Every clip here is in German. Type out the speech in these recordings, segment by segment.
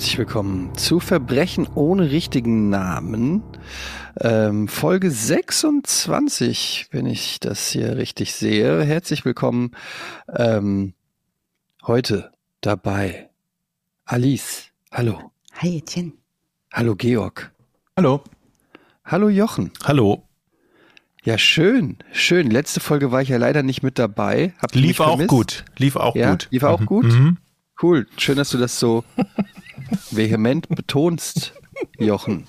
herzlich willkommen zu Verbrechen ohne richtigen Namen, Folge 26, wenn ich das hier richtig sehe. Herzlich willkommen heute dabei Alice, hallo. Hi Etienne. Hallo Georg. Hallo. Hallo Jochen. Hallo. Ja, schön, schön. Letzte Folge war ich ja leider nicht mit dabei. Habt ihr mich vermisst? Lief auch gut. Mhm. Cool, schön, dass du das so vehement betonst, Jochen.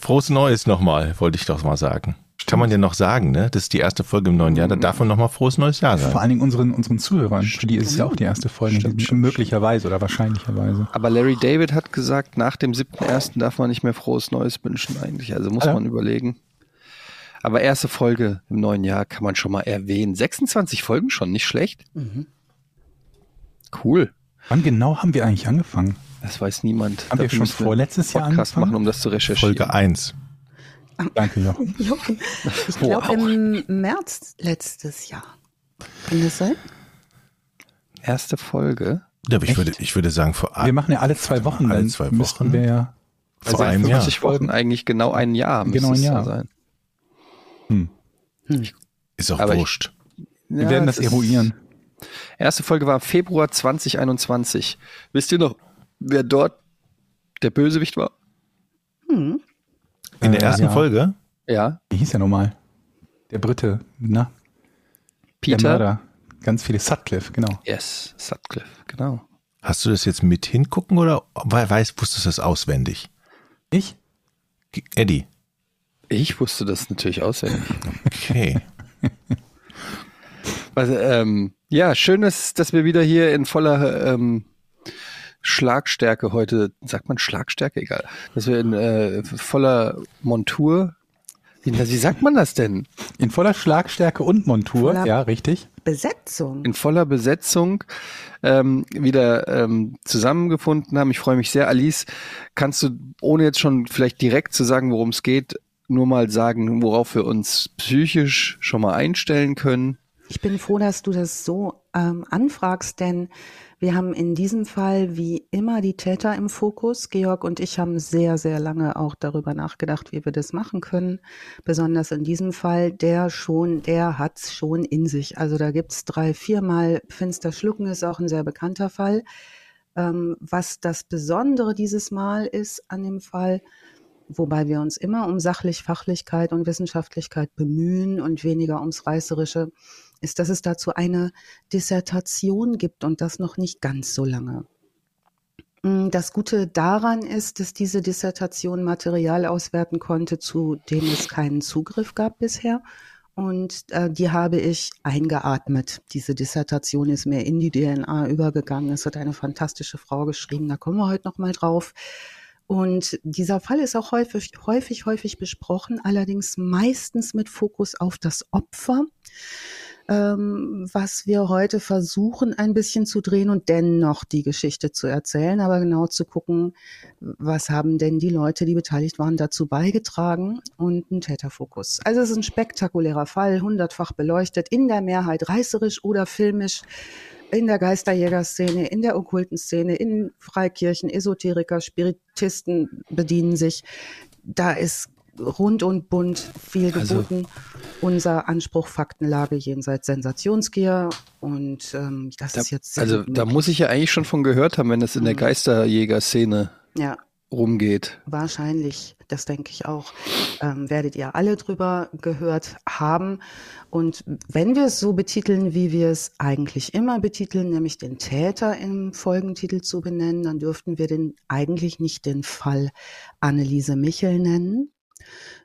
Frohes Neues nochmal, wollte ich doch mal sagen. Kann man ja noch sagen, ne? Das ist die erste Folge im neuen Jahr, da darf man nochmal frohes neues Jahr sagen. Vor allen Dingen unseren Zuhörern, für die ist es ja auch die erste Folge, möglicherweise oder wahrscheinlicherweise. Aber Larry David hat gesagt, nach dem 7.1. darf man nicht mehr frohes Neues wünschen eigentlich, also muss man überlegen. Aber erste Folge im neuen Jahr kann man schon mal erwähnen. 26 Folgen schon, nicht schlecht. Mhm. Cool. Wann genau haben wir eigentlich angefangen? Das weiß niemand. Haben wir schon vorletztes Jahr angefangen? Machen, um das zu recherchieren. Folge 1. Danke, Jochen. Jochen. Ich glaube im März letztes Jahr. Kann das sein? Erste Folge? Ja, aber ich würde sagen vor allem. Wir machen ja alle 2 Wochen. Alle 2 Wochen. Wir vor einem Jahr. 50 Folgen eigentlich genau ein Jahr müsste genau ein Jahr sein. Hm. Ist auch wurscht. Wir werden das eruieren. Erste Folge war Februar 2021. Wisst ihr noch, wer dort der Bösewicht war? Hm. In der ersten Folge? Ja. Wie hieß er nochmal? Der Brite, na? Peter. Der Mörder. Ganz viele. Sutcliffe, genau. Yes, Sutcliffe, genau. Hast du das jetzt mit hingucken oder wusstest du das auswendig? Ich? Eddie. Ich wusste das natürlich auswendig. Okay. Also, ja, schön ist, dass wir wieder hier in voller Schlagstärke heute, sagt man Schlagstärke? Egal. Dass wir in voller Montur, wie sagt man das denn? In voller Schlagstärke und Montur, voller ja, richtig. Besetzung. In voller Besetzung wieder zusammengefunden haben. Ich freue mich sehr. Alice, kannst du, ohne jetzt schon vielleicht direkt zu sagen, worum es geht, nur mal sagen, worauf wir uns psychisch schon mal einstellen können? Ich bin froh, dass du das so anfragst, denn wir haben in diesem Fall wie immer die Täter im Fokus. Georg und ich haben sehr, sehr lange auch darüber nachgedacht, wie wir das machen können. Besonders in diesem Fall, der hat's schon in sich. Also da gibt's 3-4 Mal Finster schlucken, ist auch ein sehr bekannter Fall. Was das Besondere dieses Mal ist an dem Fall, wobei wir uns immer um Sachlich-Fachlichkeit und Wissenschaftlichkeit bemühen und weniger ums Reißerische, ist, dass es dazu eine Dissertation gibt und das noch nicht ganz so lange. Das Gute daran ist, dass diese Dissertation Material auswerten konnte, zu dem es keinen Zugriff gab bisher. Und die habe ich eingeatmet. Diese Dissertation ist mir in die DNA übergegangen. Es hat eine fantastische Frau geschrieben, da kommen wir heute nochmal drauf. Und dieser Fall ist auch häufig besprochen, allerdings meistens mit Fokus auf das Opfer, was wir heute versuchen, ein bisschen zu drehen und dennoch die Geschichte zu erzählen, aber genau zu gucken, was haben denn die Leute, die beteiligt waren, dazu beigetragen und einen Täterfokus. Also es ist ein spektakulärer Fall, 100-fach beleuchtet, in der Mehrheit reißerisch oder filmisch. In der Geisterjägerszene, in der okkulten Szene, in Freikirchen, Esoteriker, Spiritisten bedienen sich. Da ist rund und bunt viel geboten. Also, unser Anspruch, Faktenlage jenseits Sensationsgier. Und das ist jetzt sehr da muss ich ja eigentlich schon von gehört haben, wenn das in der Geisterjägerszene rumgeht. Wahrscheinlich, das denke ich auch. Werdet ihr alle drüber gehört haben. Und wenn wir es so betiteln, wie wir es eigentlich immer betiteln, nämlich den Täter im Folgentitel zu benennen, dann dürften wir eigentlich nicht den Fall Anneliese Michel nennen,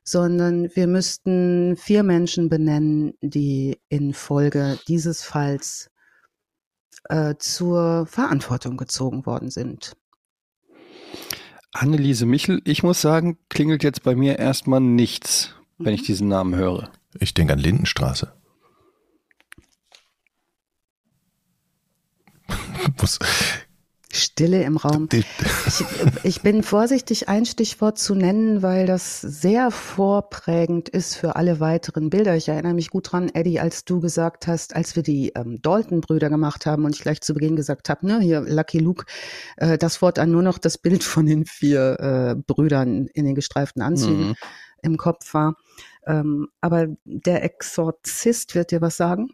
sondern wir müssten 4 Menschen benennen, die infolge dieses Falls zur Verantwortung gezogen worden sind. Anneliese Michel, ich muss sagen, klingelt jetzt bei mir erstmal nichts, wenn ich diesen Namen höre. Ich denke an Lindenstraße. Stille im Raum. Ich bin vorsichtig, ein Stichwort zu nennen, weil das sehr vorprägend ist für alle weiteren Bilder. Ich erinnere mich gut dran, Eddie, als du gesagt hast, als wir die Dalton-Brüder gemacht haben und ich gleich zu Beginn gesagt habe, ne, hier Lucky Luke, das fortan nur noch das Bild von den vier Brüdern in den gestreiften Anzügen im Kopf war. Aber der Exorzist wird dir was sagen?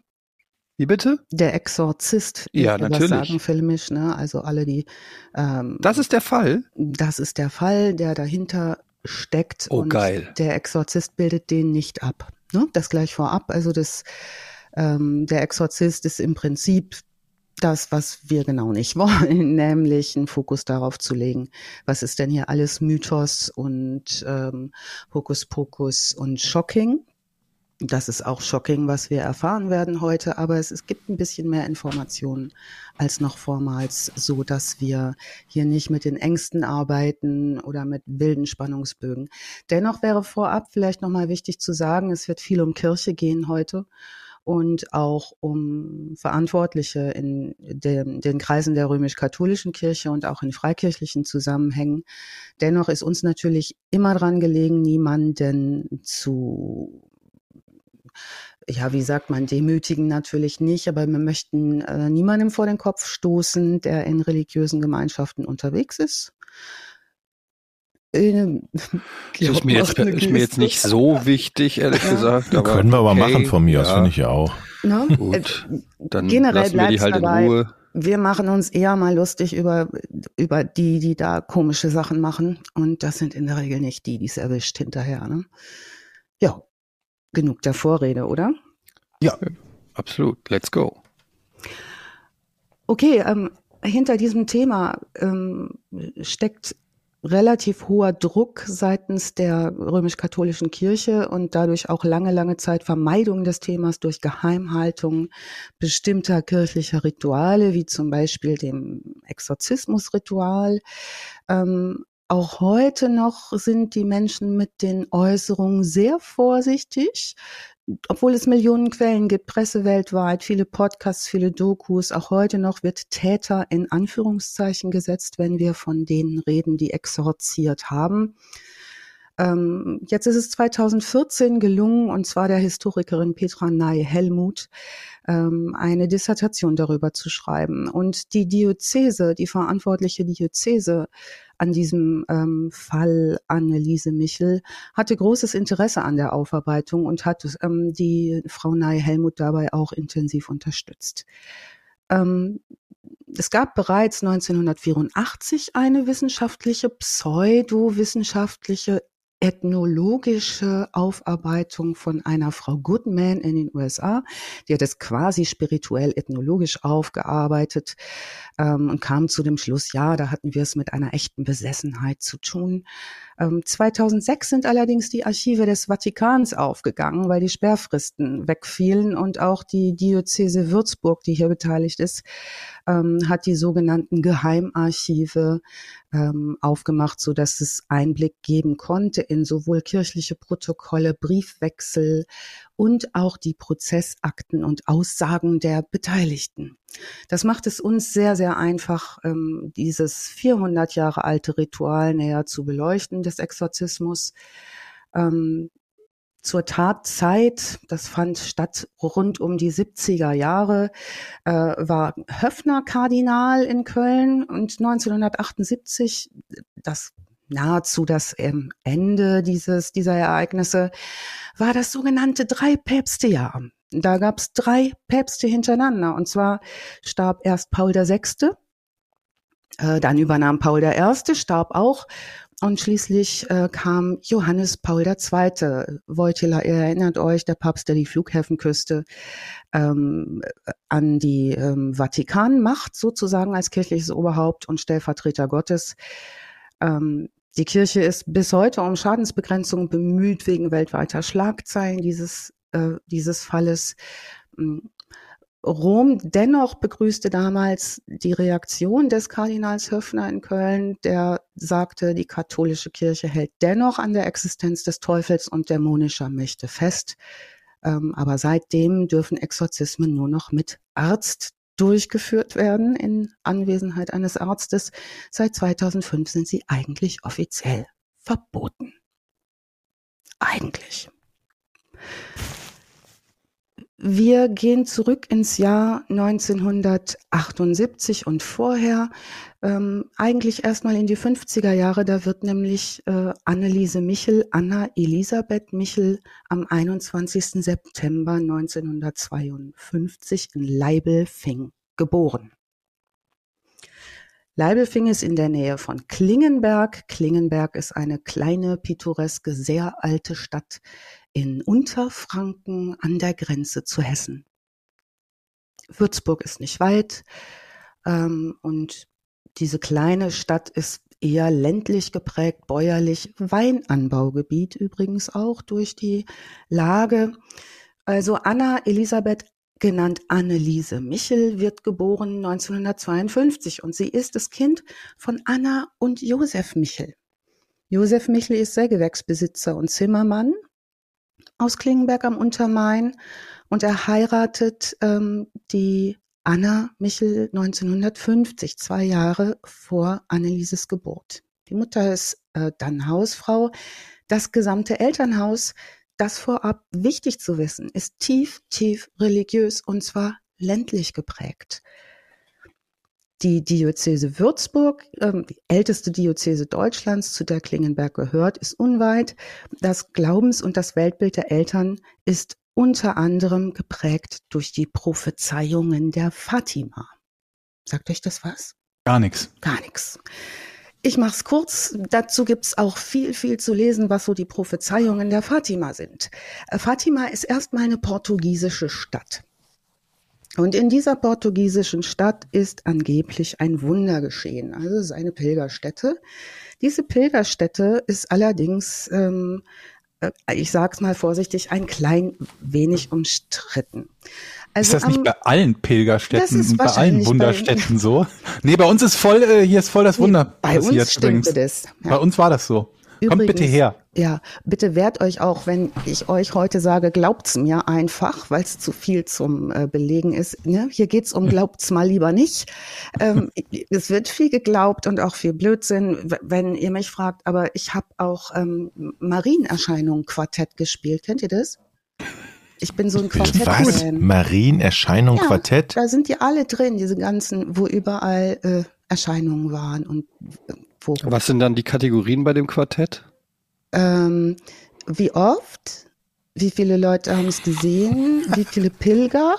Wie bitte? Der Exorzist. Ja, natürlich. Das sagen filmisch, ne? Also alle, die. Das ist der Fall? Das ist der Fall, der dahinter steckt. Oh, und geil. Der Exorzist bildet den nicht ab. Ne? Das gleich vorab. Also das, der Exorzist ist im Prinzip das, was wir genau nicht wollen, nämlich einen Fokus darauf zu legen, was ist denn hier alles Mythos und Hokuspokus und Shocking. Das ist auch shocking, was wir erfahren werden heute, aber es gibt ein bisschen mehr Informationen als noch vormals, so dass wir hier nicht mit den Ängsten arbeiten oder mit wilden Spannungsbögen. Dennoch wäre vorab vielleicht nochmal wichtig zu sagen, es wird viel um Kirche gehen heute und auch um Verantwortliche in den Kreisen der römisch-katholischen Kirche und auch in freikirchlichen Zusammenhängen. Dennoch ist uns natürlich immer dran gelegen, niemanden zu, ja, wie sagt man, demütigen natürlich nicht, aber wir möchten niemandem vor den Kopf stoßen, der in religiösen Gemeinschaften unterwegs ist. Ist mir jetzt nicht so wichtig, ehrlich gesagt. Aber können wir aber machen von mir, das finde ich ja auch. No? Gut, dann generell lassen wir die halt dabei. In Ruhe. Wir machen uns eher mal lustig über die, die da komische Sachen machen, und das sind in der Regel nicht die, die es erwischt hinterher. Ne? Ja. Genug der Vorrede, oder? Ja, absolut. Let's go. Okay, hinter diesem Thema steckt relativ hoher Druck seitens der römisch-katholischen Kirche und dadurch auch lange, lange Zeit Vermeidung des Themas durch Geheimhaltung bestimmter kirchlicher Rituale, wie zum Beispiel dem Exorzismusritual. Auch heute noch sind die Menschen mit den Äußerungen sehr vorsichtig, obwohl es Millionen Quellen gibt, Presse weltweit, viele Podcasts, viele Dokus. Auch heute noch wird Täter in Anführungszeichen gesetzt, wenn wir von denen reden, die exorziert haben. Jetzt ist es 2014 gelungen, und zwar der Historikerin Petra Ney-Hellmuth, eine Dissertation darüber zu schreiben. Und die Diözese, die verantwortliche Diözese an diesem Fall, Anneliese Michel, hatte großes Interesse an der Aufarbeitung und hat die Frau Ney-Hellmuth dabei auch intensiv unterstützt. Es gab bereits 1984 eine wissenschaftliche, pseudowissenschaftliche, ethnologische Aufarbeitung von einer Frau Goodman in den USA. Die hat es quasi spirituell ethnologisch aufgearbeitet und kam zu dem Schluss, ja, da hatten wir es mit einer echten Besessenheit zu tun. 2006 sind allerdings die Archive des Vatikans aufgegangen, weil die Sperrfristen wegfielen, und auch die Diözese Würzburg, die hier beteiligt ist, hat die sogenannten Geheimarchive aufgemacht, so dass es Einblick geben konnte in sowohl kirchliche Protokolle, Briefwechsel und auch die Prozessakten und Aussagen der Beteiligten. Das macht es uns sehr, sehr einfach, dieses 400 Jahre alte Ritual näher zu beleuchten, des Exorzismus. Zur Tatzeit, das fand statt rund um die 70er Jahre, war Höffner Kardinal in Köln, und 1978, das nahezu das Ende dieser Ereignisse, war das sogenannte Drei-Päpste-Jahr. Da gab es 3 Päpste hintereinander, und zwar starb erst Paul VI., dann übernahm Paul I., starb auch, und schließlich kam Johannes Paul II. Wojtyla, ihr erinnert euch, der Papst, der die Flughäfen küsste, an die Vatikanmacht sozusagen als kirchliches Oberhaupt und Stellvertreter Gottes. Die Kirche ist bis heute um Schadensbegrenzung bemüht wegen weltweiter Schlagzeilen dieses Falles. Rom dennoch begrüßte damals die Reaktion des Kardinals Höffner in Köln, der sagte, die katholische Kirche hält dennoch an der Existenz des Teufels und dämonischer Mächte fest. Aber seitdem dürfen Exorzismen nur noch mit Arzt durchgeführt werden in Anwesenheit eines Arztes. Seit 2005 sind sie eigentlich offiziell verboten. Eigentlich. Wir gehen zurück ins Jahr 1978 und vorher, eigentlich erstmal in die 50er Jahre, da wird nämlich Anneliese Michel, Anna Elisabeth Michel, am 21. September 1952 in Leibelfing geboren. Leibelfing ist in der Nähe von Klingenberg. Klingenberg ist eine kleine, pittoreske, sehr alte Stadt in Unterfranken an der Grenze zu Hessen. Würzburg ist nicht weit, und diese kleine Stadt ist eher ländlich geprägt, bäuerlich, Weinanbaugebiet übrigens auch durch die Lage. Also Anna Elisabeth, genannt Anneliese Michel, wird geboren 1952 und sie ist das Kind von Anna und Josef Michel. Josef Michel ist Sägewerksbesitzer und Zimmermann aus Klingenberg am Untermain und er heiratet die Anna Michel 1950, 2 Jahre vor Annelieses Geburt. Die Mutter ist dann Hausfrau. Das gesamte Elternhaus, das vorab wichtig zu wissen, ist tief, tief religiös und zwar ländlich geprägt. Die Diözese Würzburg, die älteste Diözese Deutschlands, zu der Klingenberg gehört, ist unweit. Das Glaubens- und das Weltbild der Eltern ist unter anderem geprägt durch die Prophezeiungen der Fatima. Sagt euch das was? Gar nichts. Gar nichts. Ich mache es kurz, dazu gibt es auch viel, viel zu lesen, was so die Prophezeiungen der Fatima sind. Fatima ist erstmal eine portugiesische Stadt. Und in dieser portugiesischen Stadt ist angeblich ein Wunder geschehen. Also es ist eine Pilgerstätte. Diese Pilgerstätte ist allerdings, ich sage es mal vorsichtig, ein klein wenig umstritten. Also ist das nicht bei allen Pilgerstätten und bei allen Wunderstätten so? Nee, bei uns ist voll, hier ist voll das Wunder. Bei uns stimmte das. Ja. Bei uns war das so. Übrigens, kommt bitte her. Ja, bitte wehrt euch auch, wenn ich euch heute sage, glaubt's mir einfach, weil es zu viel zum Belegen ist. Ne? Hier geht's um glaubt's mal lieber nicht. Es wird viel geglaubt und auch viel Blödsinn, wenn ihr mich fragt. Aber ich habe auch Marienerscheinungen-Quartett gespielt. Kennt ihr das? Ich bin so ein Quartett. Was? Marienerscheinung-Quartett? Ja, da sind die alle drin, diese ganzen, wo überall Erscheinungen waren und wo. Was sind dann die Kategorien bei dem Quartett? Wie oft, wie viele Leute haben es gesehen, wie viele Pilger,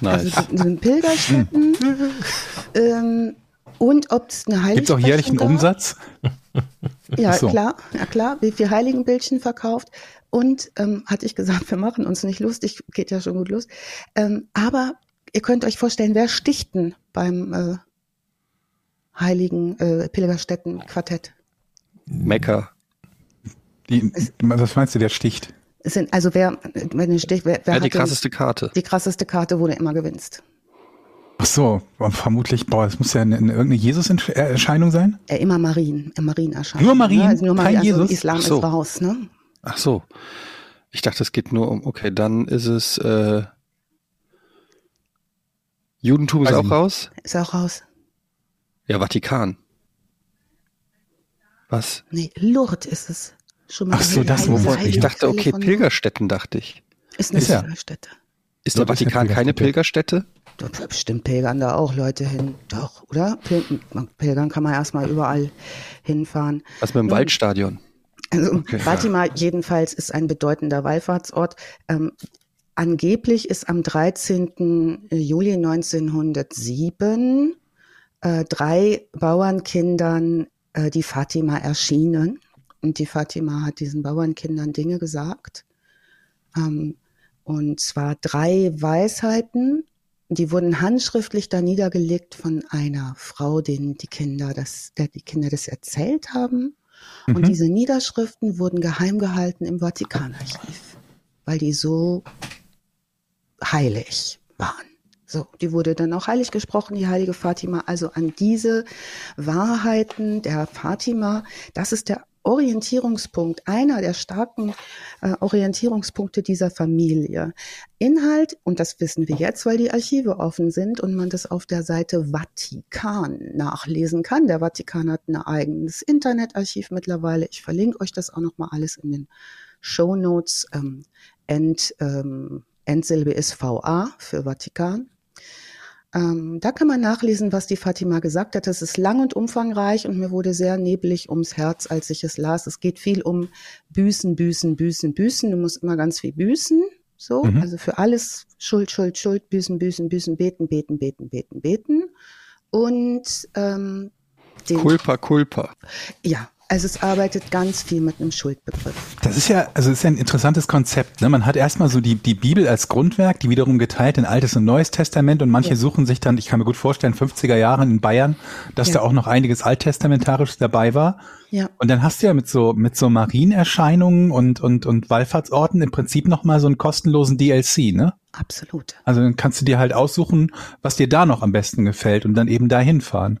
nice. Also in den Pilgerstätten, und ob es eine Heiligenbildchen. Gibt es auch jährlichen Umsatz? Ja, so. Klar, wie viel Heiligenbildchen verkauft. Und hatte ich gesagt, wir machen uns nicht lustig, geht ja schon gut los. Aber ihr könnt euch vorstellen, wer sticht denn beim Heiligen Pilgerstätten-Quartett? Mecker. Was meinst du, der sticht? Also wer hat die krasseste Karte? Die krasseste Karte wurde immer gewinnt. Ach so, vermutlich, das muss ja eine irgendeine Jesus-Erscheinung sein? Immer Marien, Marienerscheinung. Nur Marien, ne? Also nur Marien, kein also Jesus? Islam ist raus, ne? Ach so, ich dachte, es geht nur um, okay, dann ist es, Judentum ist also auch raus? Ist auch raus. Ja, Vatikan. Was? Nee, Lourdes ist es. Schon mal. Ach so, das wovon ich dachte, okay, Pilgerstätten dachte ich. Ist eine Pilgerstätte. Ist der Vatikan keine Pilgerstätte? Bestimmt pilgern da auch Leute hin. Doch, oder? Pilgern kann man erstmal überall hinfahren. Was mit dem Waldstadion? Also okay, Fatima jedenfalls ist ein bedeutender Wallfahrtsort. Angeblich ist am 13. Juli 1907 3 Bauernkindern die Fatima erschienen. Und die Fatima hat diesen Bauernkindern Dinge gesagt. Und zwar 3 Weisheiten. Die wurden handschriftlich da niedergelegt von einer Frau, denen die Kinder das erzählt haben. Und diese Niederschriften wurden geheim gehalten im Vatikanarchiv, weil die so heilig waren. So, die wurde dann auch heilig gesprochen, die heilige Fatima. Also an diese Wahrheiten der Fatima, das ist der Orientierungspunkt, einer der starken Orientierungspunkte dieser Familie. Inhalt, und das wissen wir jetzt, weil die Archive offen sind und man das auf der Seite Vatikan nachlesen kann. Der Vatikan hat ein eigenes Internetarchiv mittlerweile. Ich verlinke euch das auch nochmal alles in den Shownotes. Endsilbe ist VA für Vatikan. Da kann man nachlesen, was die Fatima gesagt hat. Das ist lang und umfangreich und mir wurde sehr neblig ums Herz, als ich es las. Es geht viel um Büßen, Büßen, Büßen, Büßen. Du musst immer ganz viel büßen. So, also für alles Schuld, Schuld, Schuld, Büßen, Büßen, Büßen, Beten, Beten, Beten, Beten, Beten. Und Culpa, Culpa. Ja. Also es arbeitet ganz viel mit einem Schuldbegriff. Das ist ja, also es ist ja ein interessantes Konzept, ne? Man hat erstmal so die Bibel als Grundwerk, die wiederum geteilt in Altes und Neues Testament und manche suchen sich dann, ich kann mir gut vorstellen, 50er Jahren in Bayern, dass da auch noch einiges Alttestamentarisches dabei war. Ja. Und dann hast du ja mit so Marienerscheinungen und Wallfahrtsorten im Prinzip nochmal so einen kostenlosen DLC, ne? Absolut. Also dann kannst du dir halt aussuchen, was dir da noch am besten gefällt und dann eben dahin fahren.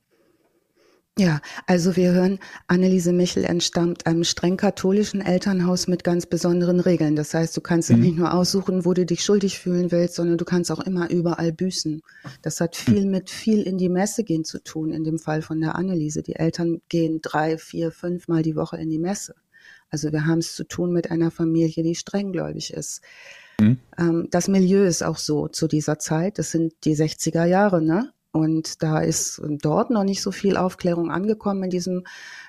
Ja, also wir hören, Anneliese Michel entstammt einem streng katholischen Elternhaus mit ganz besonderen Regeln. Das heißt, du kannst dir nicht nur aussuchen, wo du dich schuldig fühlen willst, sondern du kannst auch immer überall büßen. Das hat viel mit viel in die Messe gehen zu tun, in dem Fall von der Anneliese. Die Eltern gehen 3, 4, 5 Mal die Woche in die Messe. Also wir haben es zu tun mit einer Familie, die strenggläubig ist. Das Milieu ist auch so zu dieser Zeit. Das sind die 60er Jahre, ne? Und da ist dort noch nicht so viel Aufklärung angekommen in diesem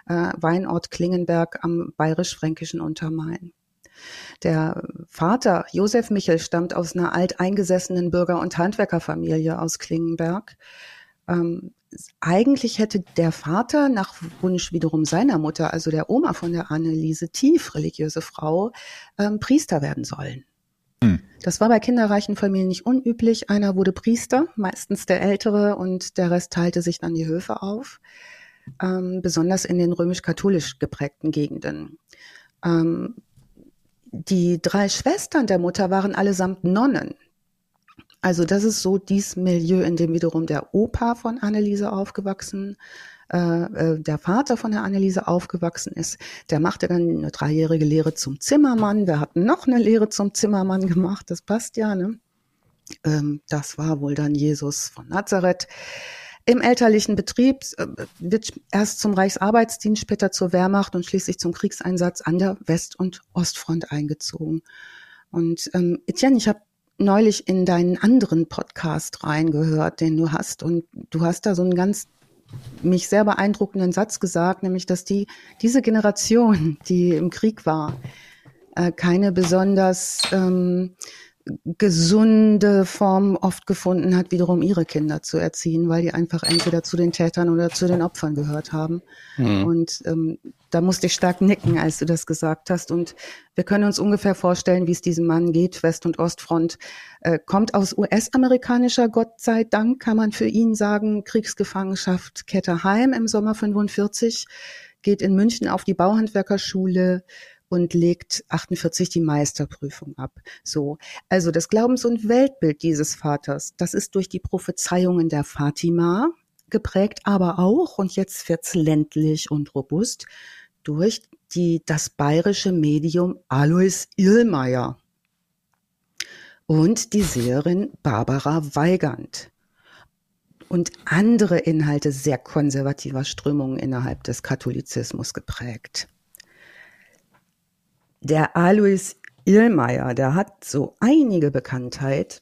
Weinort Klingenberg am bayerisch-fränkischen Untermain. Der Vater, Josef Michel, stammt aus einer alteingesessenen Bürger- und Handwerkerfamilie aus Klingenberg. Eigentlich hätte der Vater nach Wunsch wiederum seiner Mutter, also der Oma von der Anneliese, tief religiöse Frau, Priester werden sollen. Das war bei kinderreichen Familien nicht unüblich. Einer wurde Priester, meistens der Ältere, und der Rest teilte sich dann die Höfe auf, besonders in den römisch-katholisch geprägten Gegenden. Die 3 Schwestern der Mutter waren allesamt Nonnen. Also das ist so dies Milieu, in dem wiederum der Opa von Anneliese der Vater von der Anneliese aufgewachsen ist, der machte dann eine 3-jährige Lehre zum Zimmermann. Der hat noch eine Lehre zum Zimmermann gemacht, das passt ja, ne? Das war wohl dann Jesus von Nazareth. Im elterlichen Betrieb wird erst zum Reichsarbeitsdienst, später zur Wehrmacht und schließlich zum Kriegseinsatz an der West- und Ostfront eingezogen. Und Etienne, ich habe neulich in deinen anderen Podcast reingehört, den du hast, und du hast da so einen ganz mich sehr beeindruckenden Satz gesagt, nämlich, dass diese Generation, die im Krieg war, keine besonders gesunde Form oft gefunden hat, wiederum ihre Kinder zu erziehen, weil die einfach entweder zu den Tätern oder zu den Opfern gehört haben. Und da musste ich stark nicken, als du das gesagt hast. Und wir können uns ungefähr vorstellen, wie es diesem Mann geht. West- und Ostfront, kommt aus US-amerikanischer, Gott sei Dank, kann man für ihn sagen, Kriegsgefangenschaft, kehrte heim im Sommer 1945, geht in München auf die Bauhandwerkerschule und legt 1948 die Meisterprüfung ab. So. Also das Glaubens- und Weltbild dieses Vaters, das ist durch die Prophezeiungen der Fatima geprägt, aber auch, und jetzt wird's ländlich und robust, durch das bayerische Medium Alois Irlmaier und die Seherin Barbara Weigand und andere Inhalte sehr konservativer Strömungen innerhalb des Katholizismus geprägt. Der Alois Irlmaier, der hat so einige Bekanntheit.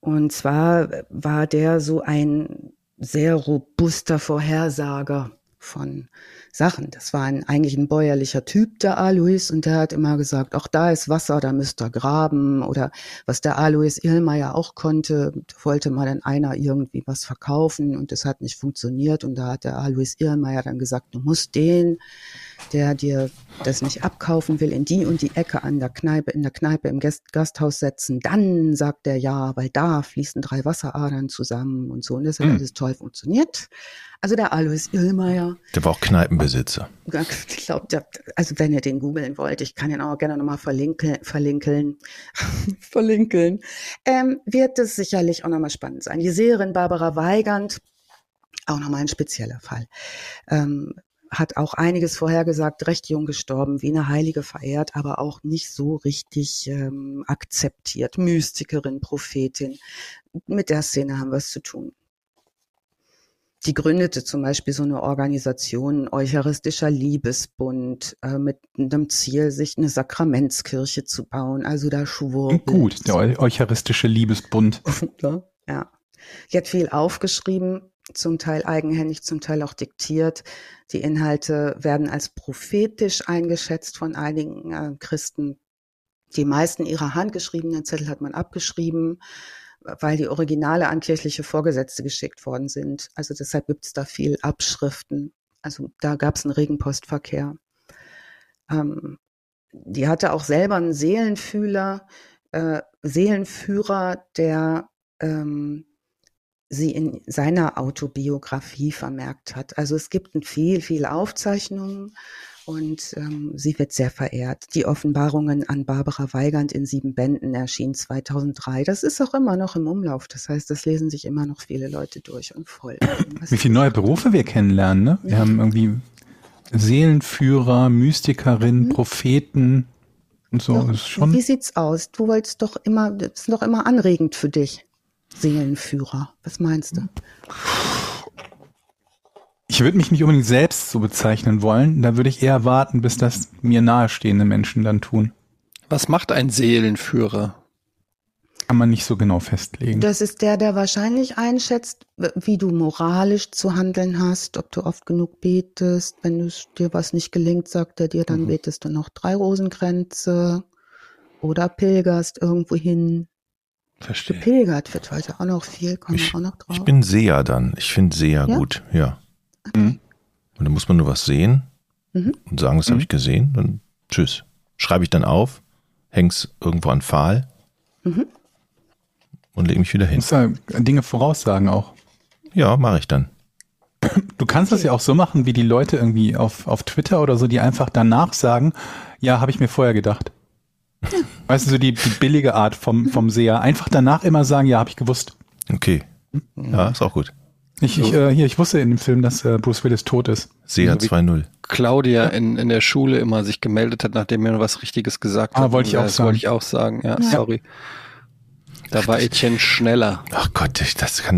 Und zwar war der so ein sehr robuster Vorhersager von Sachen. Das war eigentlich ein bäuerlicher Typ, der Alois. Und der hat immer gesagt, ach, da ist Wasser, da müsst ihr graben. Oder was der Alois Irlmaier auch konnte, wollte mal dann einer irgendwie was verkaufen. Und das hat nicht funktioniert. Und da hat der Alois Irlmaier dann gesagt, du musst den, der dir das nicht abkaufen will, in die und die Ecke in der Kneipe im Gasthaus setzen. Dann sagt er ja, weil da fließen 3 Wasseradern zusammen und so. Und das hat alles toll funktioniert. Also der Alois Irlmaier. Der war auch Kneipenbesitzer. Ich glaube, also wenn ihr den googeln wollt, ich kann ihn auch gerne nochmal verlinken. Wird es sicherlich auch nochmal spannend sein. Die Seherin Barbara Weigand, auch nochmal ein spezieller Fall. hat auch einiges vorhergesagt, recht jung gestorben, wie eine Heilige verehrt, aber auch nicht so richtig akzeptiert. Mystikerin, Prophetin, mit der Szene haben wir es zu tun. Die gründete zum Beispiel so eine Organisation, Eucharistischer Liebesbund, mit dem Ziel, sich eine Sakramentskirche zu bauen. Also da schwurbelt. Gut, der Eucharistische Liebesbund. Ja, die hat viel aufgeschrieben, zum Teil eigenhändig, zum Teil auch diktiert. Die Inhalte werden als prophetisch eingeschätzt von einigen Christen. Die meisten ihrer handgeschriebenen Zettel hat man abgeschrieben, weil die Originale an kirchliche Vorgesetzte geschickt worden sind. Also deshalb gibt es da viel Abschriften. Also da gab es einen regen Postverkehr. Die hatte auch selber einen Seelenführer, der sie in seiner Autobiografie vermerkt hat. Also es gibt viel Aufzeichnungen und sie wird sehr verehrt. Die Offenbarungen an Barbara Weigand in 7 Bänden erschienen 2003. Das ist auch immer noch im Umlauf. Das heißt, das lesen sich immer noch viele Leute durch und voll. Wie viele neue Berufe wir kennenlernen, ne? Wir haben irgendwie Seelenführer, Mystikerin, Propheten und so. Doch, ist schon... Wie sieht's aus? Du wolltest doch immer, das ist doch immer anregend für dich. Seelenführer. Was meinst du? Ich würde mich nicht unbedingt selbst so bezeichnen wollen. Da würde ich eher warten, bis das mir nahestehende Menschen dann tun. Was macht ein Seelenführer? Kann man nicht so genau festlegen. Das ist der wahrscheinlich einschätzt, wie du moralisch zu handeln hast, ob du oft genug betest. Wenn dir was nicht gelingt, sagt er dir, dann betest du noch 3 Rosenkränze oder pilgerst irgendwo hin. Verstehe. Gepilgert wird heute auch noch viel, kommen wir auch noch drauf. Ich bin Seher dann. Ich finde Seher gut, ja. Okay. Und dann muss man nur was sehen und sagen, das habe ich gesehen. Dann tschüss. Schreibe ich dann auf, häng's irgendwo an Pfahl und lege mich wieder hin. Du musst ja Dinge voraussagen auch. Ja, mache ich dann. Du kannst das ja auch so machen, wie die Leute irgendwie auf Twitter oder so, die einfach danach sagen, ja, habe ich mir vorher gedacht. Weißt du, so die billige Art vom Seher. Einfach danach immer sagen, ja, habe ich gewusst. Okay. Ja, ist auch gut. Ich wusste in dem Film, dass Bruce Willis tot ist. Seher also 2.0. Claudia in der Schule immer sich gemeldet hat, nachdem mir was Richtiges gesagt hat. Wollte ich auch sagen. Ja, sorry. Da war Etienne schneller. Ach Gott,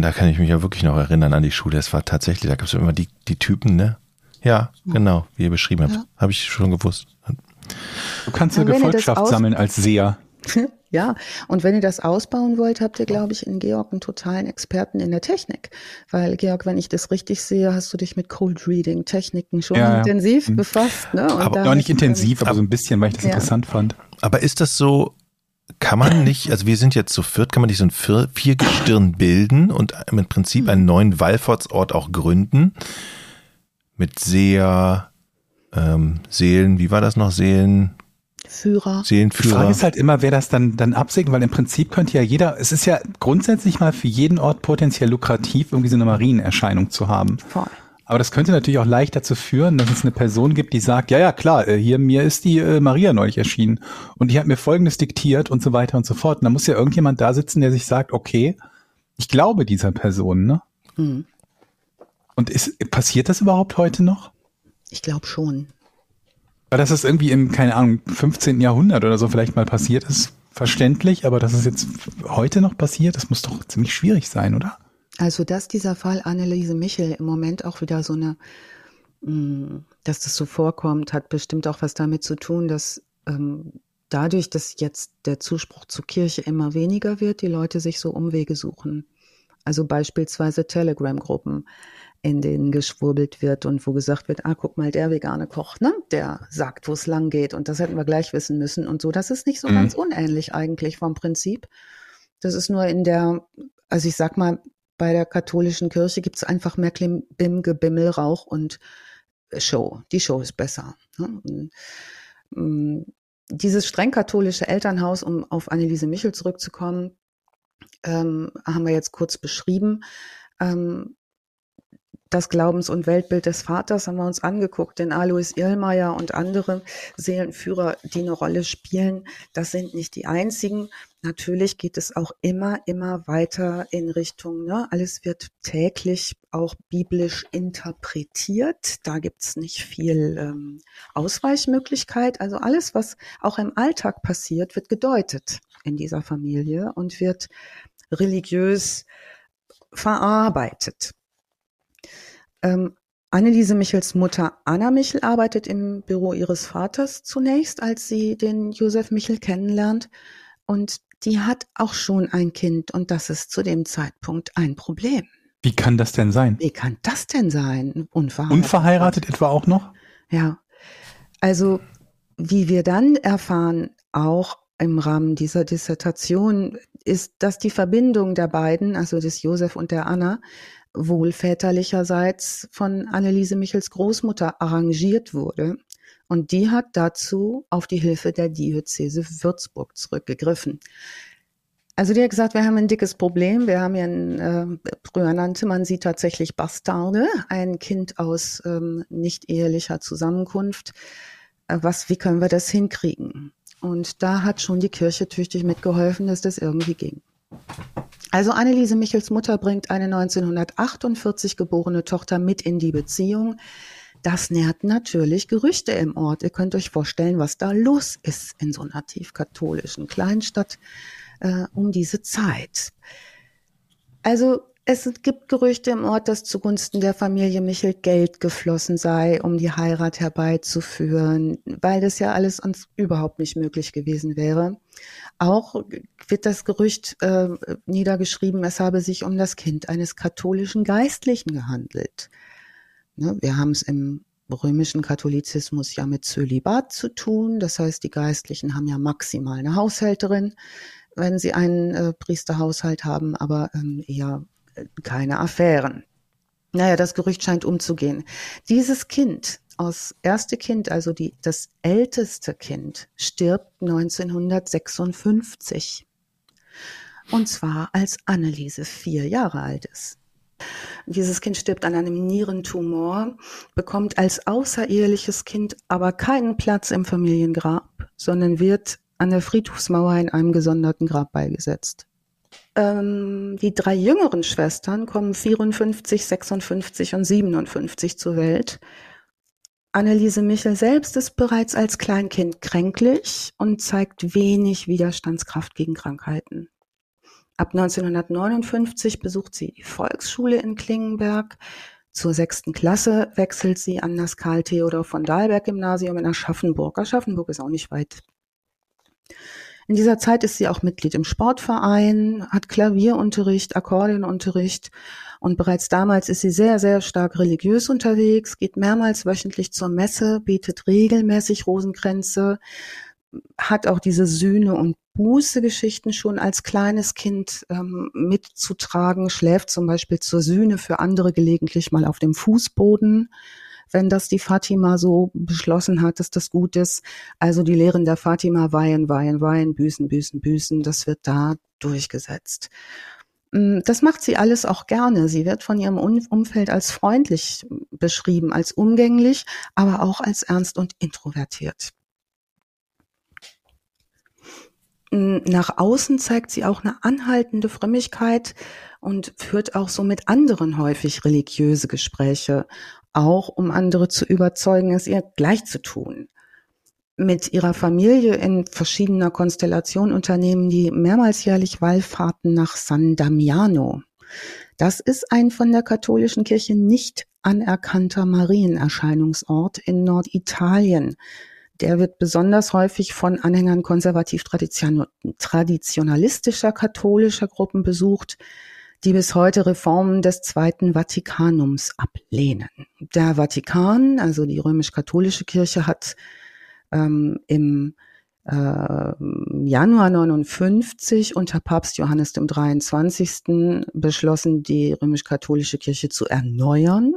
da kann ich mich ja wirklich noch erinnern an die Schule. Es war tatsächlich, da gab es immer die Typen, ne? Ja, genau, wie ihr beschrieben habt. Habe ich schon gewusst. Du kannst eine Gefolgschaft sammeln als Seher. Ja, und wenn ihr das ausbauen wollt, habt ihr, glaube ich, in Georg einen totalen Experten in der Technik. Weil, Georg, wenn ich das richtig sehe, hast du dich mit Cold Reading Techniken schon intensiv befasst. Ne? Und aber noch nicht intensiv, aber so ein bisschen, weil ich das interessant fand. Aber ist das so, kann man nicht, also wir sind jetzt zu viert, kann man nicht so ein Viergestirn bilden und im Prinzip einen neuen Wallfahrtsort auch gründen? Mit Seher... Seelen, wie war das noch? Seelenführer. Die Frage ist halt immer, wer das dann absegnet, weil im Prinzip könnte ja jeder, es ist ja grundsätzlich mal für jeden Ort potenziell lukrativ, irgendwie so eine Marienerscheinung zu haben. Voll. Aber das könnte natürlich auch leicht dazu führen, dass es eine Person gibt, die sagt, ja, klar, hier mir ist die Maria neulich erschienen und die hat mir Folgendes diktiert und so weiter und so fort. Und da muss ja irgendjemand da sitzen, der sich sagt, okay, ich glaube dieser Person, ne? Mhm. Und passiert das überhaupt heute noch? Ich glaube schon. Weil das ist irgendwie im, keine Ahnung, 15. Jahrhundert oder so vielleicht mal passiert ist, verständlich, aber dass es jetzt heute noch passiert, das muss doch ziemlich schwierig sein, oder? Also dass dieser Fall Anneliese Michel im Moment auch wieder so eine, dass das so vorkommt, hat bestimmt auch was damit zu tun, dass dadurch, dass jetzt der Zuspruch zur Kirche immer weniger wird, die Leute sich so Umwege suchen. Also beispielsweise Telegram-Gruppen, in denen geschwurbelt wird und wo gesagt wird, guck mal, der vegane Koch, ne? Der sagt, wo es lang geht und das hätten wir gleich wissen müssen und so. Das ist nicht so ganz unähnlich eigentlich vom Prinzip. Das ist nur also ich sag mal, bei der katholischen Kirche gibt es einfach mehr Klimbim, Gebimmel, Rauch und Show. Die Show ist besser. Ne? Dieses streng katholische Elternhaus, um auf Anneliese Michel zurückzukommen, haben wir jetzt kurz beschrieben. das Glaubens- und Weltbild des Vaters haben wir uns angeguckt, denn Alois Irlmaier und andere Seelenführer, die eine Rolle spielen, das sind nicht die einzigen. Natürlich geht es auch immer weiter in Richtung, ne? Alles wird täglich auch biblisch interpretiert. Da gibt's nicht viel Ausweichmöglichkeit. Also alles, was auch im Alltag passiert, wird gedeutet in dieser Familie und wird religiös verarbeitet. Anneliese Michels Mutter Anna Michel arbeitet im Büro ihres Vaters zunächst, als sie den Josef Michel kennenlernt. Und die hat auch schon ein Kind und das ist zu dem Zeitpunkt ein Problem. Wie kann das denn sein? Unverheiratet. Unverheiratet etwa auch noch? Ja, also wie wir dann erfahren, auch im Rahmen dieser Dissertation, ist, dass die Verbindung der beiden, also des Josef und der Anna, wohl väterlicherseits von Anneliese Michels Großmutter arrangiert wurde. Und die hat dazu auf die Hilfe der Diözese Würzburg zurückgegriffen. Also die hat gesagt, wir haben ein dickes Problem. Wir haben hier, früher nannte man sie tatsächlich Bastarde, ein Kind aus nicht ehelicher Zusammenkunft. Wie können wir das hinkriegen? Und da hat schon die Kirche tüchtig mitgeholfen, dass das irgendwie ging. Also Anneliese Michels Mutter bringt eine 1948 geborene Tochter mit in die Beziehung. Das nährt natürlich Gerüchte im Ort. Ihr könnt euch vorstellen, was da los ist in so einer tiefkatholischen Kleinstadt um diese Zeit. Also es gibt Gerüchte im Ort, dass zugunsten der Familie Michel Geld geflossen sei, um die Heirat herbeizuführen, weil das ja alles uns überhaupt nicht möglich gewesen wäre. Auch wird das Gerücht niedergeschrieben, es habe sich um das Kind eines katholischen Geistlichen gehandelt. Wir haben es im römischen Katholizismus ja mit Zölibat zu tun. Das heißt, die Geistlichen haben ja maximal eine Haushälterin, wenn sie einen Priesterhaushalt haben, aber eher keine Affären. Naja, das Gerücht scheint umzugehen. Dieses Kind, das erste Kind, also das älteste Kind, stirbt 1956. Und zwar als Anneliese 4 Jahre alt ist. Dieses Kind stirbt an einem Nierentumor, bekommt als außereheliches Kind aber keinen Platz im Familiengrab, sondern wird an der Friedhofsmauer in einem gesonderten Grab beigesetzt. Die 3 jüngeren Schwestern kommen 54, 56 und 57 zur Welt. Anneliese Michel selbst ist bereits als Kleinkind kränklich und zeigt wenig Widerstandskraft gegen Krankheiten. Ab 1959 besucht sie die Volksschule in Klingenberg. Zur 6. Klasse wechselt sie an das Karl-Theodor-von-Dalberg-Gymnasium in Aschaffenburg. Aschaffenburg ist auch nicht weit. In dieser Zeit ist sie auch Mitglied im Sportverein, hat Klavierunterricht, Akkordeonunterricht und bereits damals ist sie sehr, sehr stark religiös unterwegs, geht mehrmals wöchentlich zur Messe, betet regelmäßig Rosenkränze, hat auch diese Sühne- und Buße-Geschichten schon als kleines Kind mitzutragen, schläft zum Beispiel zur Sühne für andere gelegentlich mal auf dem Fußboden, wenn das die Fatima so beschlossen hat, dass das gut ist. Also die Lehren der Fatima, weihen, weihen, weihen, büßen, büßen, büßen, das wird da durchgesetzt. Das macht sie alles auch gerne. Sie wird von ihrem Umfeld als freundlich beschrieben, als umgänglich, aber auch als ernst und introvertiert. Nach außen zeigt sie auch eine anhaltende Frömmigkeit und führt auch so mit anderen häufig religiöse Gespräche, auch um andere zu überzeugen, es ihr gleich zu tun. Mit ihrer Familie in verschiedener Konstellation unternehmen die mehrmals jährlich Wallfahrten nach San Damiano. Das ist ein von der katholischen Kirche nicht anerkannter Marienerscheinungsort in Norditalien. Der wird besonders häufig von Anhängern konservativ-traditionalistischer katholischer Gruppen besucht, die bis heute Reformen des Zweiten Vatikanums ablehnen. Der Vatikan, also die römisch-katholische Kirche, hat im Januar 59 unter Papst Johannes dem 23. beschlossen, die römisch-katholische Kirche zu erneuern.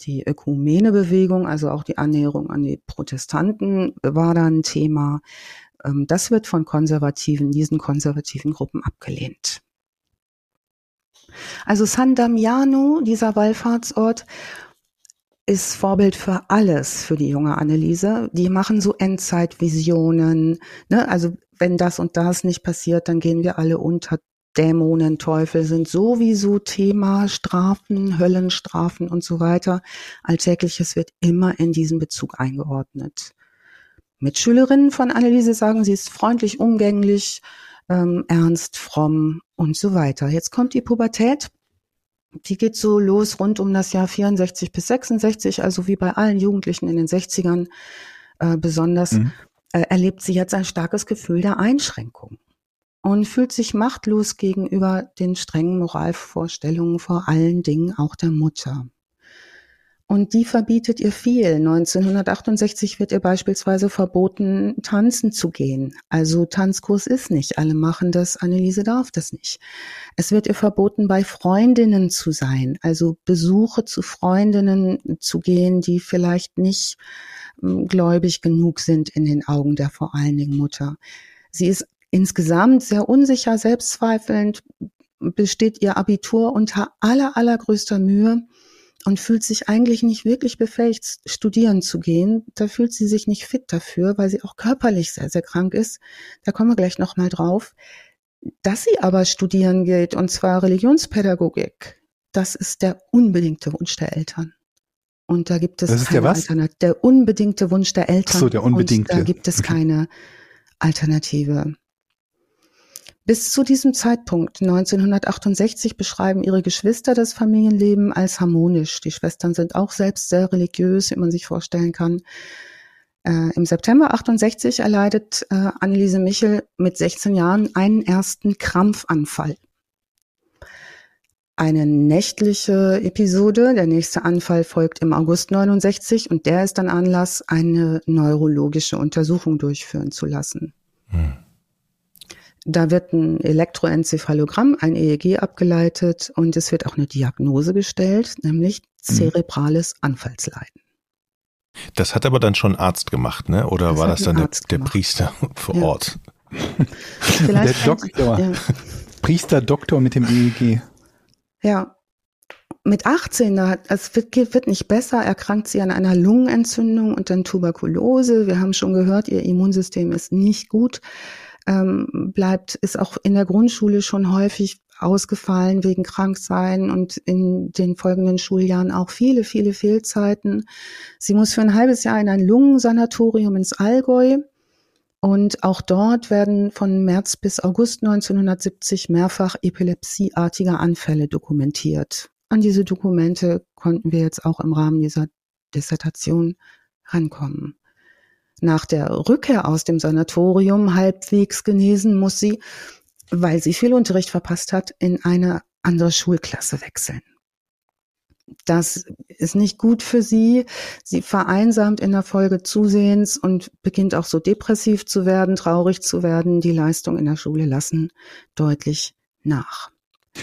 Die Ökumene-Bewegung, also auch die Annäherung an die Protestanten, war da ein Thema. Das wird von diesen konservativen Gruppen abgelehnt. Also San Damiano, dieser Wallfahrtsort, ist Vorbild für alles für die junge Anneliese. Die machen so Endzeitvisionen, ne? Also wenn das und das nicht passiert, dann gehen wir alle unter. Dämonen, Teufel sind sowieso Thema, Strafen, Höllenstrafen und so weiter. Alltägliches wird immer in diesen Bezug eingeordnet. Mitschülerinnen von Anneliese sagen, sie ist freundlich, umgänglich, ernst, fromm und so weiter. Jetzt kommt die Pubertät. Die geht so los rund um das Jahr 64 bis 66, also wie bei allen Jugendlichen in den 60ern besonders, erlebt sie jetzt ein starkes Gefühl der Einschränkung und fühlt sich machtlos gegenüber den strengen Moralvorstellungen, vor allen Dingen auch der Mutter. Und die verbietet ihr viel. 1968 wird ihr beispielsweise verboten, tanzen zu gehen. Also Tanzkurs ist nicht. Alle machen das, Anneliese darf das nicht. Es wird ihr verboten, bei Freundinnen zu sein. Also Besuche zu Freundinnen zu gehen, die vielleicht nicht gläubig genug sind in den Augen der vor allen Dingen Mutter. Sie ist insgesamt sehr unsicher, selbstzweifelnd, besteht ihr Abitur unter allergrößter Mühe und fühlt sich eigentlich nicht wirklich befähigt, studieren zu gehen. Da fühlt sie sich nicht fit dafür, weil sie auch körperlich sehr, sehr krank ist. Da kommen wir gleich nochmal drauf. Dass sie aber studieren geht, und zwar Religionspädagogik, das ist der unbedingte Wunsch der Eltern. Und da gibt es keine Alternative. Der unbedingte Wunsch der Eltern. Ach so, der unbedingte. Und da gibt es keine Alternative. Bis zu diesem Zeitpunkt, 1968, beschreiben ihre Geschwister das Familienleben als harmonisch. Die Schwestern sind auch selbst sehr religiös, wie man sich vorstellen kann. Im September 68 erleidet Anneliese Michel mit 16 Jahren einen ersten Krampfanfall. Eine nächtliche Episode, der nächste Anfall folgt im August 69 und der ist dann Anlass, eine neurologische Untersuchung durchführen zu lassen. Hm. Da wird ein Elektroenzephalogramm, ein EEG abgeleitet und es wird auch eine Diagnose gestellt, nämlich zerebrales Anfallsleiden. Das hat aber dann schon ein Arzt gemacht, ne? Oder war das dann der Priester vor Ort? Vielleicht der Doktor. Ja. Priester, Doktor mit dem EEG. Ja. Mit 18, es wird nicht besser, erkrankt sie an einer Lungenentzündung und dann Tuberkulose. Wir haben schon gehört, ihr Immunsystem ist nicht gut. Ist auch in der Grundschule schon häufig ausgefallen wegen Kranksein und in den folgenden Schuljahren auch viele, viele Fehlzeiten. Sie muss für ein halbes Jahr in ein Lungensanatorium ins Allgäu und auch dort werden von März bis August 1970 mehrfach epilepsieartige Anfälle dokumentiert. An diese Dokumente konnten wir jetzt auch im Rahmen dieser Dissertation rankommen. Nach der Rückkehr aus dem Sanatorium halbwegs genesen muss sie, weil sie viel Unterricht verpasst hat, in eine andere Schulklasse wechseln. Das ist nicht gut für sie. Sie vereinsamt in der Folge zusehends und beginnt auch so depressiv zu werden, traurig zu werden. Die Leistungen in der Schule lassen deutlich nach.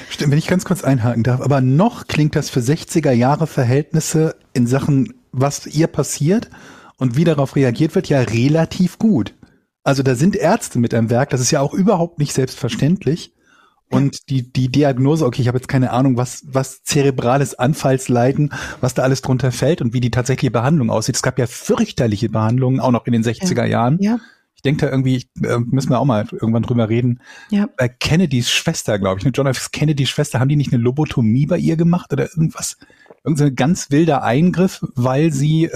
Stimmt, wenn ich ganz kurz einhaken darf, aber noch klingt das für 60er-Jahre-Verhältnisse in Sachen, was ihr passiert und wie darauf reagiert wird, ja relativ gut. Also da sind Ärzte mit am Werk, das ist ja auch überhaupt nicht selbstverständlich. Und die Diagnose, okay, ich habe jetzt keine Ahnung, was zerebrales Anfallsleiden, was da alles drunter fällt und wie die tatsächliche Behandlung aussieht. Es gab ja fürchterliche Behandlungen, auch noch in den 60er Jahren. Ja. Ich denke da irgendwie, müssen wir auch mal irgendwann drüber reden. Ja. Bei Kennedys Schwester, glaube ich, John F. Kennedys Schwester, haben die nicht eine Lobotomie bei ihr gemacht oder irgendwas? Irgendein ganz wilder Eingriff, weil sie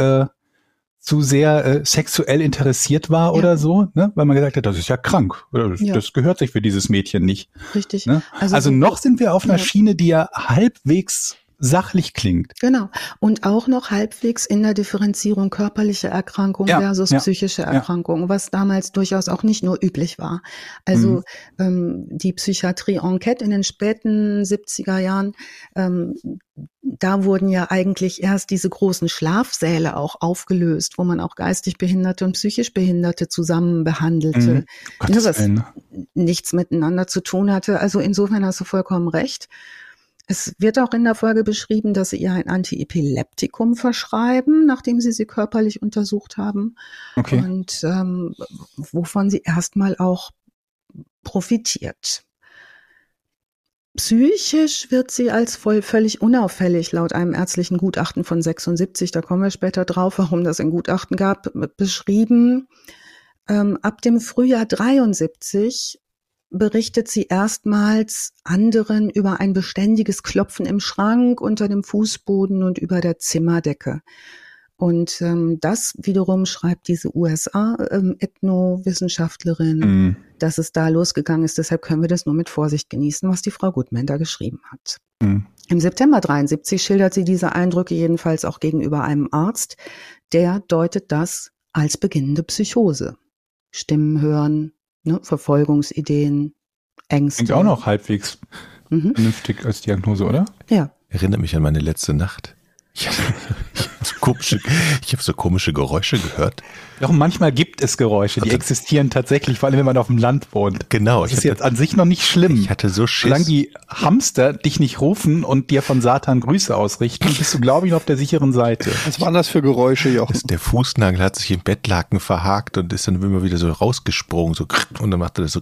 zu sehr sexuell interessiert war oder so, ne? Weil man gesagt hat, das ist ja krank, das gehört sich für dieses Mädchen nicht. Richtig. Ne? Also noch sind wir auf einer Schiene, die ja halbwegs sachlich klingt. Genau. Und auch noch halbwegs in der Differenzierung körperliche Erkrankung versus psychische Erkrankung, was damals durchaus auch nicht nur üblich war. Also die Psychiatrie-Enquete in den späten 70er Jahren, da wurden ja eigentlich erst diese großen Schlafsäle auch aufgelöst, wo man auch geistig Behinderte und psychisch Behinderte zusammen behandelte, was nichts miteinander zu tun hatte. Also insofern hast du vollkommen recht. Es wird auch in der Folge beschrieben, dass sie ihr ein Antiepileptikum verschreiben, nachdem sie körperlich untersucht haben. Okay. Und wovon sie erstmal auch profitiert. Psychisch wird sie als völlig unauffällig laut einem ärztlichen Gutachten von 76, da kommen wir später drauf, warum das ein Gutachten gab, beschrieben. Ab dem Frühjahr 73 berichtet sie erstmals anderen über ein beständiges Klopfen im Schrank, unter dem Fußboden und über der Zimmerdecke. Und das wiederum schreibt diese USA-Ethnowissenschaftlerin, dass es da losgegangen ist. Deshalb können wir das nur mit Vorsicht genießen, was die Frau Goodman da geschrieben hat. Im September 73 schildert sie diese Eindrücke jedenfalls auch gegenüber einem Arzt. Der deutet das als beginnende Psychose. Stimmen hören, ne, Verfolgungsideen, Ängste. Klingt auch noch halbwegs vernünftig als Diagnose, oder? Ja. Erinnert mich an meine letzte Nacht. Ich habe so komische Geräusche gehört. Doch manchmal gibt es Geräusche, die existieren tatsächlich, vor allem wenn man auf dem Land wohnt. Genau. Das ist jetzt an sich noch nicht schlimm. Ich hatte so Schiss. Solange die Hamster dich nicht rufen und dir von Satan Grüße ausrichten, bist du, glaube ich, auf der sicheren Seite. Was waren das für Geräusche, Jochen? Der Fußnagel hat sich im Bettlaken verhakt und ist dann immer wieder so rausgesprungen. So, und dann machte das so.